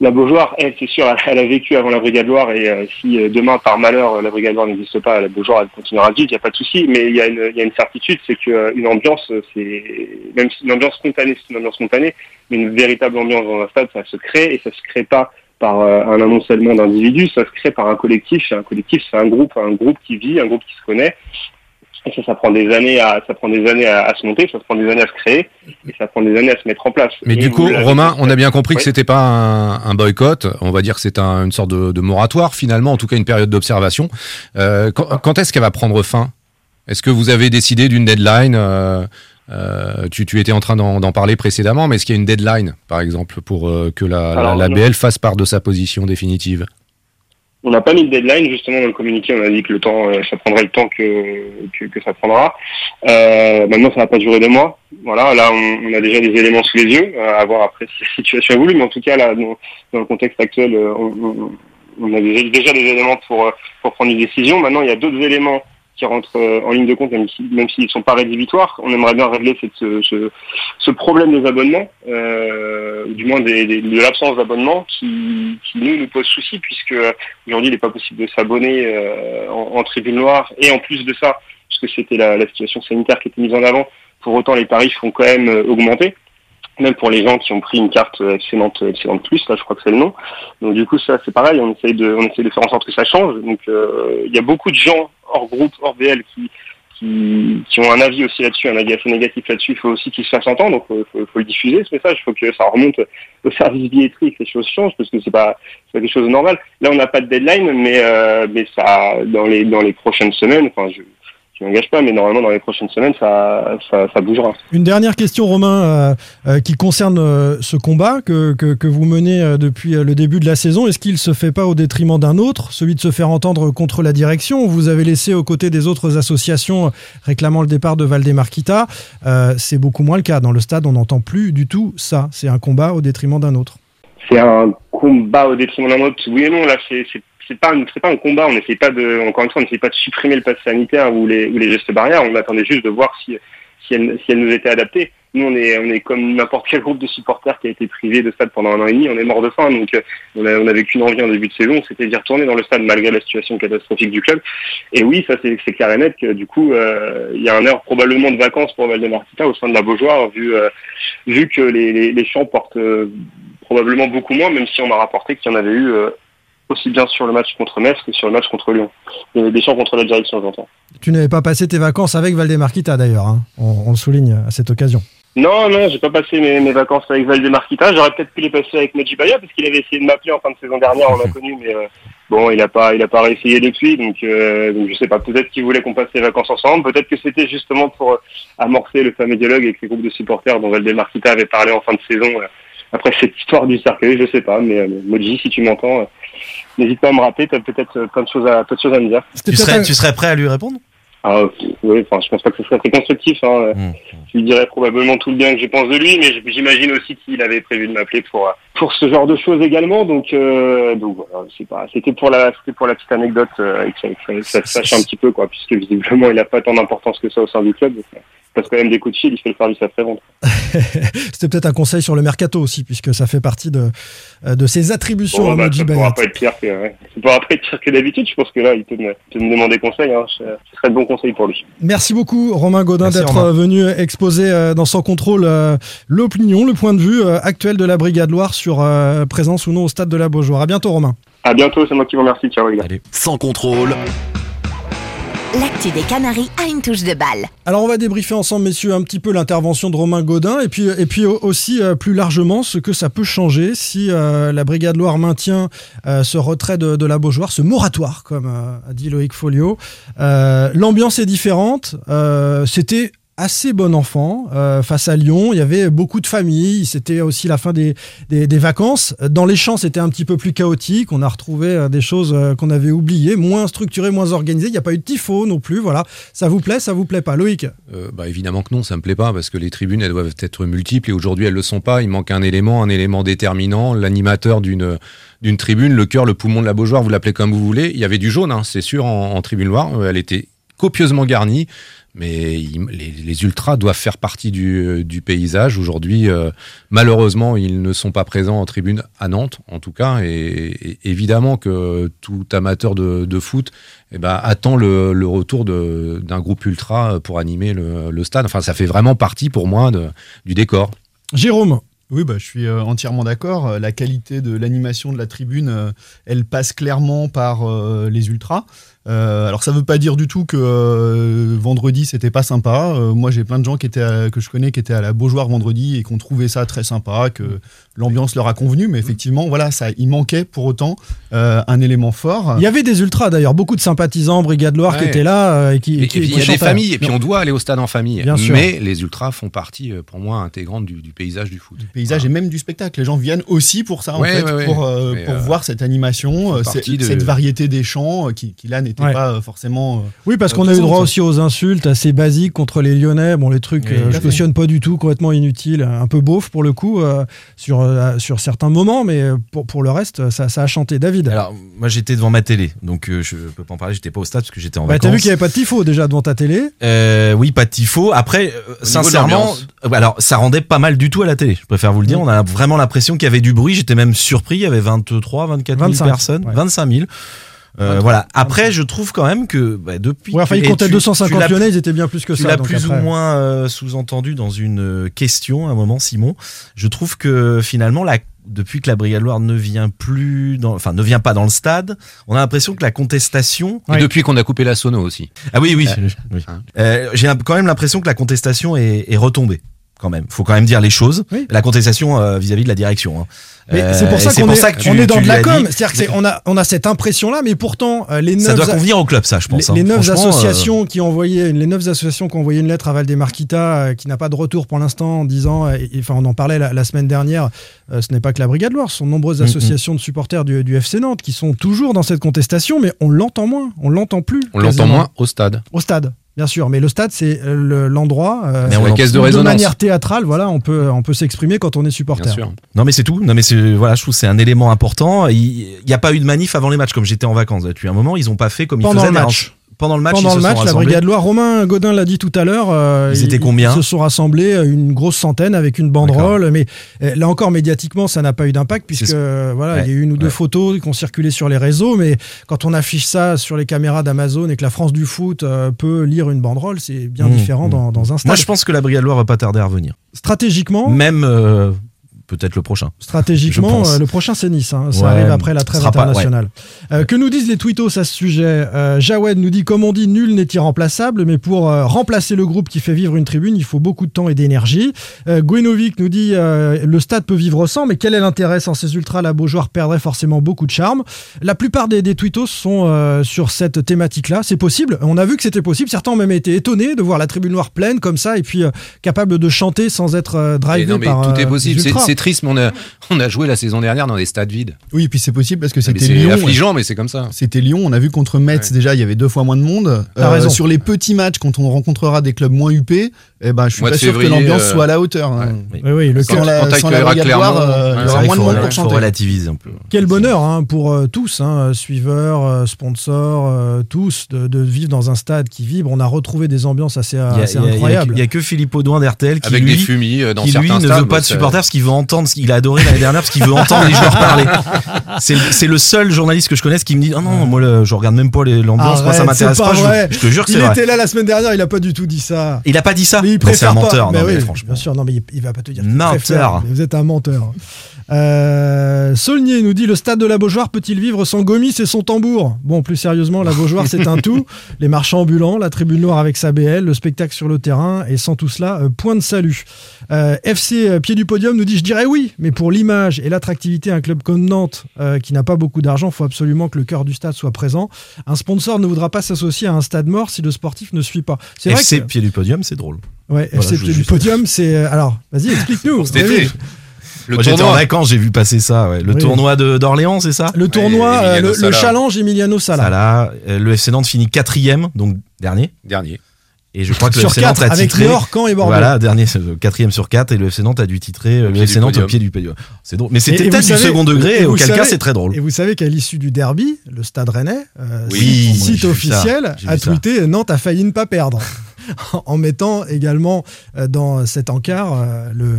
La Beaujoire, elle, c'est sûr, elle a vécu avant la Brigade Loire, et euh, si euh, demain, par malheur, la Brigade Loire n'existe pas, la Beaujoire, elle continuera à vivre, il n'y a pas de souci, mais il y a une, y a une certitude, c'est qu'une euh, ambiance, c'est même si une ambiance spontanée, c'est une ambiance spontanée, mais une véritable ambiance dans un stade, ça se crée, et ça se crée pas par euh, un amoncellement d'individus, ça se crée par un collectif, et un collectif, c'est un groupe, un groupe qui vit, un groupe qui se connaît, et ça, ça prend des années à, ça prend des années à, à se monter, ça prend des années à se créer, et ça prend des années à se mettre en place. Mais et du coup, Romain, on a bien compris oui. que c'était pas un, un boycott, on va dire que c'est un, une sorte de, de moratoire finalement, en tout cas une période d'observation. Euh, quand, quand est-ce qu'elle va prendre fin ? Est-ce que vous avez décidé d'une deadline ? euh, euh, tu, tu étais en train d'en, d'en parler précédemment, mais est-ce qu'il y a une deadline, par exemple, pour euh, que la, Alors, la, la B L fasse part de sa position définitive ? On n'a pas mis de deadline, justement, dans le communiqué, on a dit que le temps, ça prendrait le temps que, que, que ça prendra. Euh, maintenant, ça n'a pas duré deux mois. Voilà, là, on, on a déjà des éléments sous les yeux, à voir après si la situation évolue, mais en tout cas, là, dans, dans le contexte actuel, on, on a déjà, déjà des éléments pour, pour prendre une décision. Maintenant, il y a d'autres éléments qui rentrent en ligne de compte, même, si, même s'ils ne sont pas rédhibitoires. On aimerait bien régler cette, ce, ce problème des abonnements, euh, du moins des, des, de l'absence d'abonnement, qui, qui nous, nous pose souci, puisque aujourd'hui, il n'est pas possible de s'abonner euh, en, en Tribune Loire. Et en plus de ça, puisque c'était la, la situation sanitaire qui était mise en avant, pour autant, les tarifs ont quand même augmenté, même pour les gens qui ont pris une carte excellente, excellente plus, là, je crois que c'est le nom. Donc du coup, ça, c'est pareil, on essaye de, on essaye de faire en sorte que ça change. Donc euh, il y a beaucoup de gens hors groupe, hors B L, qui, qui, qui ont un avis aussi là-dessus, un avis assez négatif là-dessus. Il faut aussi qu'ils se fassent entendre, donc il faut, faut, faut le diffuser, ce message. Il faut que ça remonte au service billetterie, que les choses changent, parce que c'est pas, c'est pas quelque chose de normal. Là, on n'a pas de deadline, mais, euh, mais ça, dans les, dans les prochaines semaines, enfin, je, je m'engage pas, mais normalement, dans les prochaines semaines, ça, ça, ça bougera. Une dernière question, Romain, euh, euh, qui concerne euh, ce combat que, que, que vous menez euh, depuis euh, le début de la saison. Est-ce qu'il ne se fait pas au détriment d'un autre, celui de se faire entendre contre la direction ? Vous avez laissé aux côtés des autres associations réclamant le départ de Waldemar Kita. Euh, c'est beaucoup moins le cas. Dans le stade, on n'entend plus du tout ça. C'est un combat au détriment d'un autre. C'est un combat au détriment d'un autre, oui et non. Là, c'est... c'est... C'est pas, une, c'est pas un combat, on n'essaye pas de, encore une fois, on n'essaye pas de supprimer le pass sanitaire ou les, ou les gestes barrières, on attendait juste de voir si, si, elle, si elle nous était adaptée. Nous, on est, on est comme n'importe quel groupe de supporters qui a été privé de stade pendant un an et demi, on est mort de faim, donc on a, on avait qu'une envie en début de saison, c'était d'y retourner dans le stade malgré la situation catastrophique du club. Et oui, ça c'est, c'est clair et net que du coup, euh, il y a un heure probablement de vacances pour Waldemar Kita au sein de la Beaujoire, vu, euh, vu que les, les, les champs portent euh, probablement beaucoup moins, même si on m'a rapporté qu'il y en avait eu... Euh, aussi bien sur le match contre Metz que sur le match contre Lyon. Des champs contre la direction, j'entends. Tu n'avais pas passé tes vacances avec Waldemar Kita, d'ailleurs, hein. on, on le souligne à cette occasion. Non, non, j'ai pas passé mes, mes vacances avec Waldemar Kita. J'aurais peut-être pu les passer avec Mogi Bayat, parce qu'il avait essayé de m'appeler en fin de saison dernière, on l'a connu, mais euh, bon, il a pas, il a pas réessayé depuis, donc, euh, donc je sais pas, peut-être qu'il voulait qu'on passe les vacances ensemble, peut-être que c'était justement pour amorcer le fameux dialogue avec les groupes de supporters dont Waldemar Kita avait parlé en fin de saison, euh, après cette histoire du cercueil, je sais pas, mais euh, Mogi, si tu m'entends, euh, n'hésite pas à me rappeler, tu as peut-être plein de choses à, plein de choses à me dire. Tu serais, tu serais prêt à lui répondre ? Ah, oui, enfin, je pense pas que ce serait très constructif. Hein. Mmh. Je lui dirais probablement tout le bien que je pense de lui, mais j'imagine aussi qu'il avait prévu de m'appeler pour, pour ce genre de choses également. Donc, euh, donc voilà, c'est pas, c'était, pour la, c'était pour la petite anecdote, euh, et que ça se sache un petit peu, quoi, puisque visiblement, il n'a pas tant d'importance que ça au sein du club. Donc, euh, parce que quand même des coups de fil, il fait le service après-vente. C'était peut-être un conseil sur le mercato aussi, puisque ça fait partie de, de ses attributions. Bon, bah, à Mogi Bayat. Ça pourra pas être pire que, ouais. Ça pourra pas être pire que d'habitude. Je pense que là, il peut me, peut me demander conseil. Hein. Ce serait de bons conseils pour lui. Merci beaucoup, Romain Gaudin, Merci, d'être Romain. venu exposer euh, dans Sans Contrôle euh, l'opinion, le point de vue euh, actuel de la Brigade Loire sur euh, présence ou non au stade de la Beaujoire. À bientôt, Romain. À bientôt, c'est moi qui vous remercie. Ciao, les gars. Allez. Sans Contrôle. L'actu des Canaries a une touche de balle. Alors on va débriefer ensemble, messieurs, un petit peu l'intervention de Romain Gaudin et puis, et puis aussi euh, plus largement ce que ça peut changer si euh, la Brigade Loire maintient euh, ce retrait de, de la Beaujoire, ce moratoire, comme euh, a dit Loïc Folio. Euh, l'ambiance est différente, euh, c'était... assez bon enfant euh, face à Lyon, il y avait beaucoup de familles, c'était aussi la fin des, des, des vacances. Dans les champs, c'était un petit peu plus chaotique, on a retrouvé des choses qu'on avait oubliées, moins structurées, moins organisées, il n'y a pas eu de tifo non plus, voilà. Ça vous plaît, ça vous plaît pas, Loïc ? euh, bah, évidemment que non, ça me plaît pas, parce que les tribunes, elles doivent être multiples, et aujourd'hui, elles le sont pas, il manque un élément, un élément déterminant, l'animateur d'une... d'une tribune, le cœur, le poumon de la Beaujoire, vous l'appelez comme vous voulez, il y avait du jaune, hein, c'est sûr, en, en Tribune Loire, elle était copieusement garnie. mais il, les, les ultras doivent faire partie du, du paysage. Aujourd'hui, euh, malheureusement, ils ne sont pas présents en tribune à Nantes, en tout cas. Et, et évidemment que tout amateur de, de foot eh ben, attend le, le retour de, d'un groupe ultra pour animer le, le stade. Enfin, ça fait vraiment partie, pour moi, de, du décor. Jérôme? Oui, bah, je suis euh, entièrement d'accord. La qualité de l'animation de la tribune, euh, elle passe clairement par euh, les ultras. Euh, alors, ça ne veut pas dire du tout que euh, vendredi, c'était pas sympa. Euh, moi, j'ai plein de gens qui étaient à, que je connais qui étaient à la Beaujoire vendredi et qui ont trouvé ça très sympa, que l'ambiance leur a convenu. Mais effectivement, voilà, ça, il manquait pour autant euh, un élément fort. Il y avait des ultras, d'ailleurs, beaucoup de sympathisants, Brigade Loire, ouais, qui étaient là. Euh, et qui, et, qui, et puis, il y a des familles, et puis on doit aller au stade en famille. Bien sûr. Mais les ultras font partie, pour moi, intégrante du, du paysage du foot. Paysage voilà. Et même du spectacle. Les gens viennent aussi pour ça, ouais, en fait, ouais, ouais. pour, euh, pour euh, voir cette animation, euh, cette, de... cette variété des chants euh, qui, qui, là, n'était ouais. pas forcément... Euh, oui, parce euh, qu'on a eu droit aussi aux insultes assez basiques contre les Lyonnais. Bon, les trucs, euh, je cautionne pas du tout, complètement inutiles, un peu beauf pour le coup, euh, sur, euh, sur certains moments, mais pour, pour le reste, ça, ça a chanté. David? Alors, moi, j'étais devant ma télé, donc euh, je peux pas en parler, j'étais pas au stade parce que j'étais en bah, vacances. T'as vu qu'il y avait pas de tifo, déjà, devant ta télé? euh, Oui, pas de tifo. Après, euh, sincèrement, alors, ça rendait pas mal du tout à la télé, je préfère faire vous le dire, on a vraiment l'impression qu'il y avait du bruit, j'étais même surpris, il y avait vingt-trois, vingt-quatre mille personnes, ouais. vingt-cinq mille. Euh, vingt-trois, voilà. Après, je trouve quand même que bah, depuis. Ouais, enfin, ils comptaient deux cent cinquante Lyonnais, ils étaient bien plus que ça. Tu l'as donc plus après. ou moins euh, sous-entendu dans une question à un moment, Simon. Je trouve que finalement, la, depuis que la Brigade Loire ne vient plus, dans, enfin, ne vient pas dans le stade, on a l'impression que la contestation. Et oui. Depuis qu'on a coupé la sono aussi. Ah oui, oui. Euh, oui. Hein. Euh, j'ai quand même l'impression que la contestation est, est retombée. Quand même, faut quand même dire les choses. Oui. La contestation euh, vis-à-vis de la direction. Hein. Mais euh, c'est pour ça qu'on c'est pour est, ça tu, on est dans de la com. C'est-à-dire que c'est, on a on a cette impression là, mais pourtant euh, les neuf ça doit convenir a... au club, ça, je pense. Les, hein. les neuf associations euh... qui ont envoyé les neuf associations qui ont envoyé une lettre à Waldemar Kita, euh, qui n'a pas de retour pour l'instant, en disant, et, et, enfin, on en parlait la, la semaine dernière. Euh, ce n'est pas que la Brigade Loire, ce sont nombreuses mm-hmm. associations de supporters du, du F C Nantes qui sont toujours dans cette contestation, mais on l'entend moins, on l'entend plus. On quasiment. l'entend moins au stade. Au stade. Bien sûr, mais le stade, c'est le, l'endroit euh, la caisse de, de manière théâtrale. Voilà, on peut on peut s'exprimer quand on est supporter. Non, mais c'est tout. Non, mais c'est voilà, je trouve que c'est un élément important. Il n'y a pas eu de manif avant les matchs, comme j'étais en vacances depuis un moment. Ils n'ont pas fait comme pendant ils faisaient le match. Un... Pendant le match, pendant ils le se match, sont rassemblés. La Brigade Loire, Romain Gaudin l'a dit tout à l'heure. Euh, ils étaient combien ? Ils se sont rassemblés une grosse centaine avec une banderole. D'accord. Mais là encore, médiatiquement, ça n'a pas eu d'impact puisque voilà, ouais, il y a eu une ou deux ouais. photos qui ont circulé sur les réseaux. Mais quand on affiche ça sur les caméras d'Amazon et que la France du foot euh, peut lire une banderole, c'est bien mmh, différent mmh. Dans, dans un stade. Moi, je pense que la Brigade Loire va pas tarder à revenir. Stratégiquement. Même. Euh... Peut-être le prochain. Stratégiquement, euh, le prochain, c'est Nice. Hein. Ça ouais, arrive après la trêve internationale. Pas, ouais. euh, que nous disent les twittos à ce sujet? euh, Jawed nous dit, comme on dit, nul n'est irremplaçable, mais pour euh, remplacer le groupe qui fait vivre une tribune, il faut beaucoup de temps et d'énergie. Euh, Gwenovic nous dit, euh, le stade peut vivre sans, mais quel est l'intérêt? Sans ces ultras, la Beaujoire perdrait forcément beaucoup de charme. La plupart des, des twittos sont euh, sur cette thématique-là. C'est possible. On a vu que c'était possible. Certains ont même été étonnés de voir la tribune noire pleine comme ça et puis euh, capable de chanter sans être euh, drivé non, mais par tout euh, est possible. Les ultras. C'est, c'est triste, mais on a, on a joué la saison dernière dans des stades vides. Oui, et puis c'est possible parce que c'était c'est Lyon. C'est affligeant, mais c'est comme ça. C'était Lyon, on a vu contre Metz, ouais. déjà, il y avait deux fois moins de monde. Euh, sur les petits matchs, quand on rencontrera des clubs moins huppés, eh ben, je suis Mois pas sûr février, que l'ambiance euh... soit à la hauteur. Ouais. Hein. Oui. Oui, oui, le sans la, sans la Brigade Loire, euh, il y aura moins de monde pour chanter. Il faut relativiser un peu. Quel bonheur hein, pour euh, tous, hein, suiveurs, euh, sponsors, euh, tous, de, de vivre dans un stade qui vibre. On a retrouvé des ambiances assez, a, assez a, incroyables. Il n'y a, a que Philippe Audouin d'R T L qui, avec lui, des fumis, euh, dans qui lui ne veut pas de supporters parce qu'il veut entendre. Il a adoré l'année dernière parce qu'il veut entendre les joueurs parler. C'est, c'est le seul journaliste que je connaisse qui me dit oh non, moi le, je regarde même pas les, l'ambiance, moi ça m'intéresse pas. Je te jure que c'est vrai. Il était là la semaine dernière, il a pas du tout dit ça. Il a pas dit ça. Mais il préfère c'est un menteur, mais non, oui, mais franchement. Bien sûr, non, mais il, il va pas te dire. Menteur. Vous êtes un menteur. Euh, Saulnier nous dit, le stade de la Beaujoire peut-il vivre sans Gomis et son tambour? Bon, plus sérieusement, la Beaujoire, c'est un tout. Les marchands ambulants, la tribune noire avec sa B L, le spectacle sur le terrain, et sans tout cela, euh, point de salut. Euh, F C euh, Pied du Podium nous dit, je dirais oui, mais pour l'image et l'attractivité, un club comme Nantes, euh, qui n'a pas beaucoup d'argent, faut absolument que le cœur du stade soit présent. Un sponsor ne voudra pas s'associer à un stade mort si le sportif ne suit pas. C'est F C vrai que... Pied du Podium, c'est drôle. Ouais, voilà, F C Pied du Podium, c'est... Alors, vas-y, explique-nous. Le Moi, tournoi. J'étais en vacances, j'ai vu passer ça. Ouais. Le oui, tournoi de, d'Orléans, c'est ça? Le tournoi, ouais, le, le challenge Emiliano Sala. Sala. Le F C Nantes finit quatrième, donc dernier. Dernier. Et je crois que le F C Nantes a titré. Avec Nord, Caen et Bordeaux. Voilà, dernier, quatrième sur quatre. Et le F C Nantes a dû titrer le, le F C Nantes au pied du podium. C'est drôle. Mais c'était peut-être du savez, second degré, et auquel savez, cas c'est très drôle. Et vous savez qu'à l'issue du derby, le Stade Rennais, euh, oui, site, site officiel, a tweeté Nantes a failli ne pas perdre. en mettant également dans cet encart le,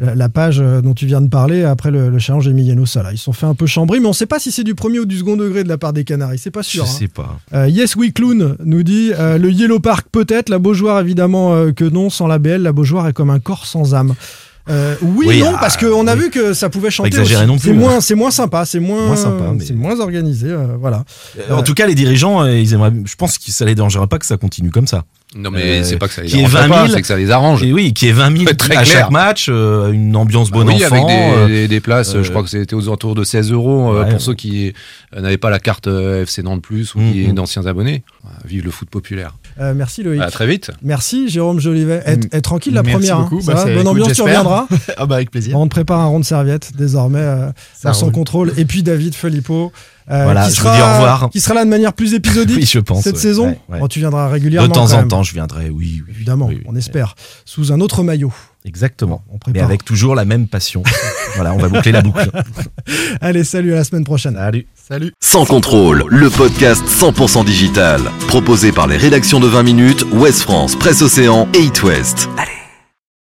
la page dont tu viens de parler après le, le challenge Emiliano Sala. Ils se sont fait un peu chambrer, mais on ne sait pas si c'est du premier ou du second degré de la part des Canaries, c'est pas sûr. Je ne hein. sais pas. Euh, yes We Clown nous dit euh, le Yellow Park peut-être, la Beaujoire évidemment euh, que non, sans la B L, la Beaujoire est comme un corps sans âme. Euh, oui, oui, non, parce qu'on a oui. vu que ça pouvait chanter. Exagéré non plus. C'est moins, c'est moins sympa, c'est moins, moins sympa, mais... c'est moins organisé, euh, voilà. Euh, en tout cas, les dirigeants, euh, ils aimeraient, je pense que ça les dérangerait pas que ça continue comme ça. Non mais euh, c'est pas que ça les arrange pas, c'est que ça les arrange. Et oui, qui est vingt mille à chaque match, euh, une ambiance bonne bah oui, enfant. Avec des, des, des places, euh, je crois que c'était aux alentours de seize euros ouais, pour ouais. ceux qui n'avaient pas la carte F C Nantes Plus ou qui mmh, est d'anciens abonnés. Vive le foot populaire. Euh, merci Loïc. À très vite. Merci Jérôme Jolivet. Et, et tranquille la merci première. Beaucoup. Hein, bah, va, bonne ambiance, tu reviendras. Ah bah avec plaisir. On te prépare un rond de serviette désormais, euh, sans contrôle. Et puis David Phelippeau. Euh, voilà, qui, je sera, vous dis au revoir. Qui sera là de manière plus épisodique oui, je pense, cette ouais, saison. Ouais, ouais. Bon, tu viendras régulièrement. De temps en temps, je viendrai, oui. oui évidemment, oui, oui, on espère. Ouais. Sous un autre maillot. Exactement. On prépare. Mais avec toujours la même passion. Voilà, on va boucler la boucle. Allez, salut, à la semaine prochaine. Salut. Salut. Sans contrôle, le podcast cent pour cent digital. Proposé par les rédactions de vingt minutes, Ouest France, Presse Océan et It West. Allez.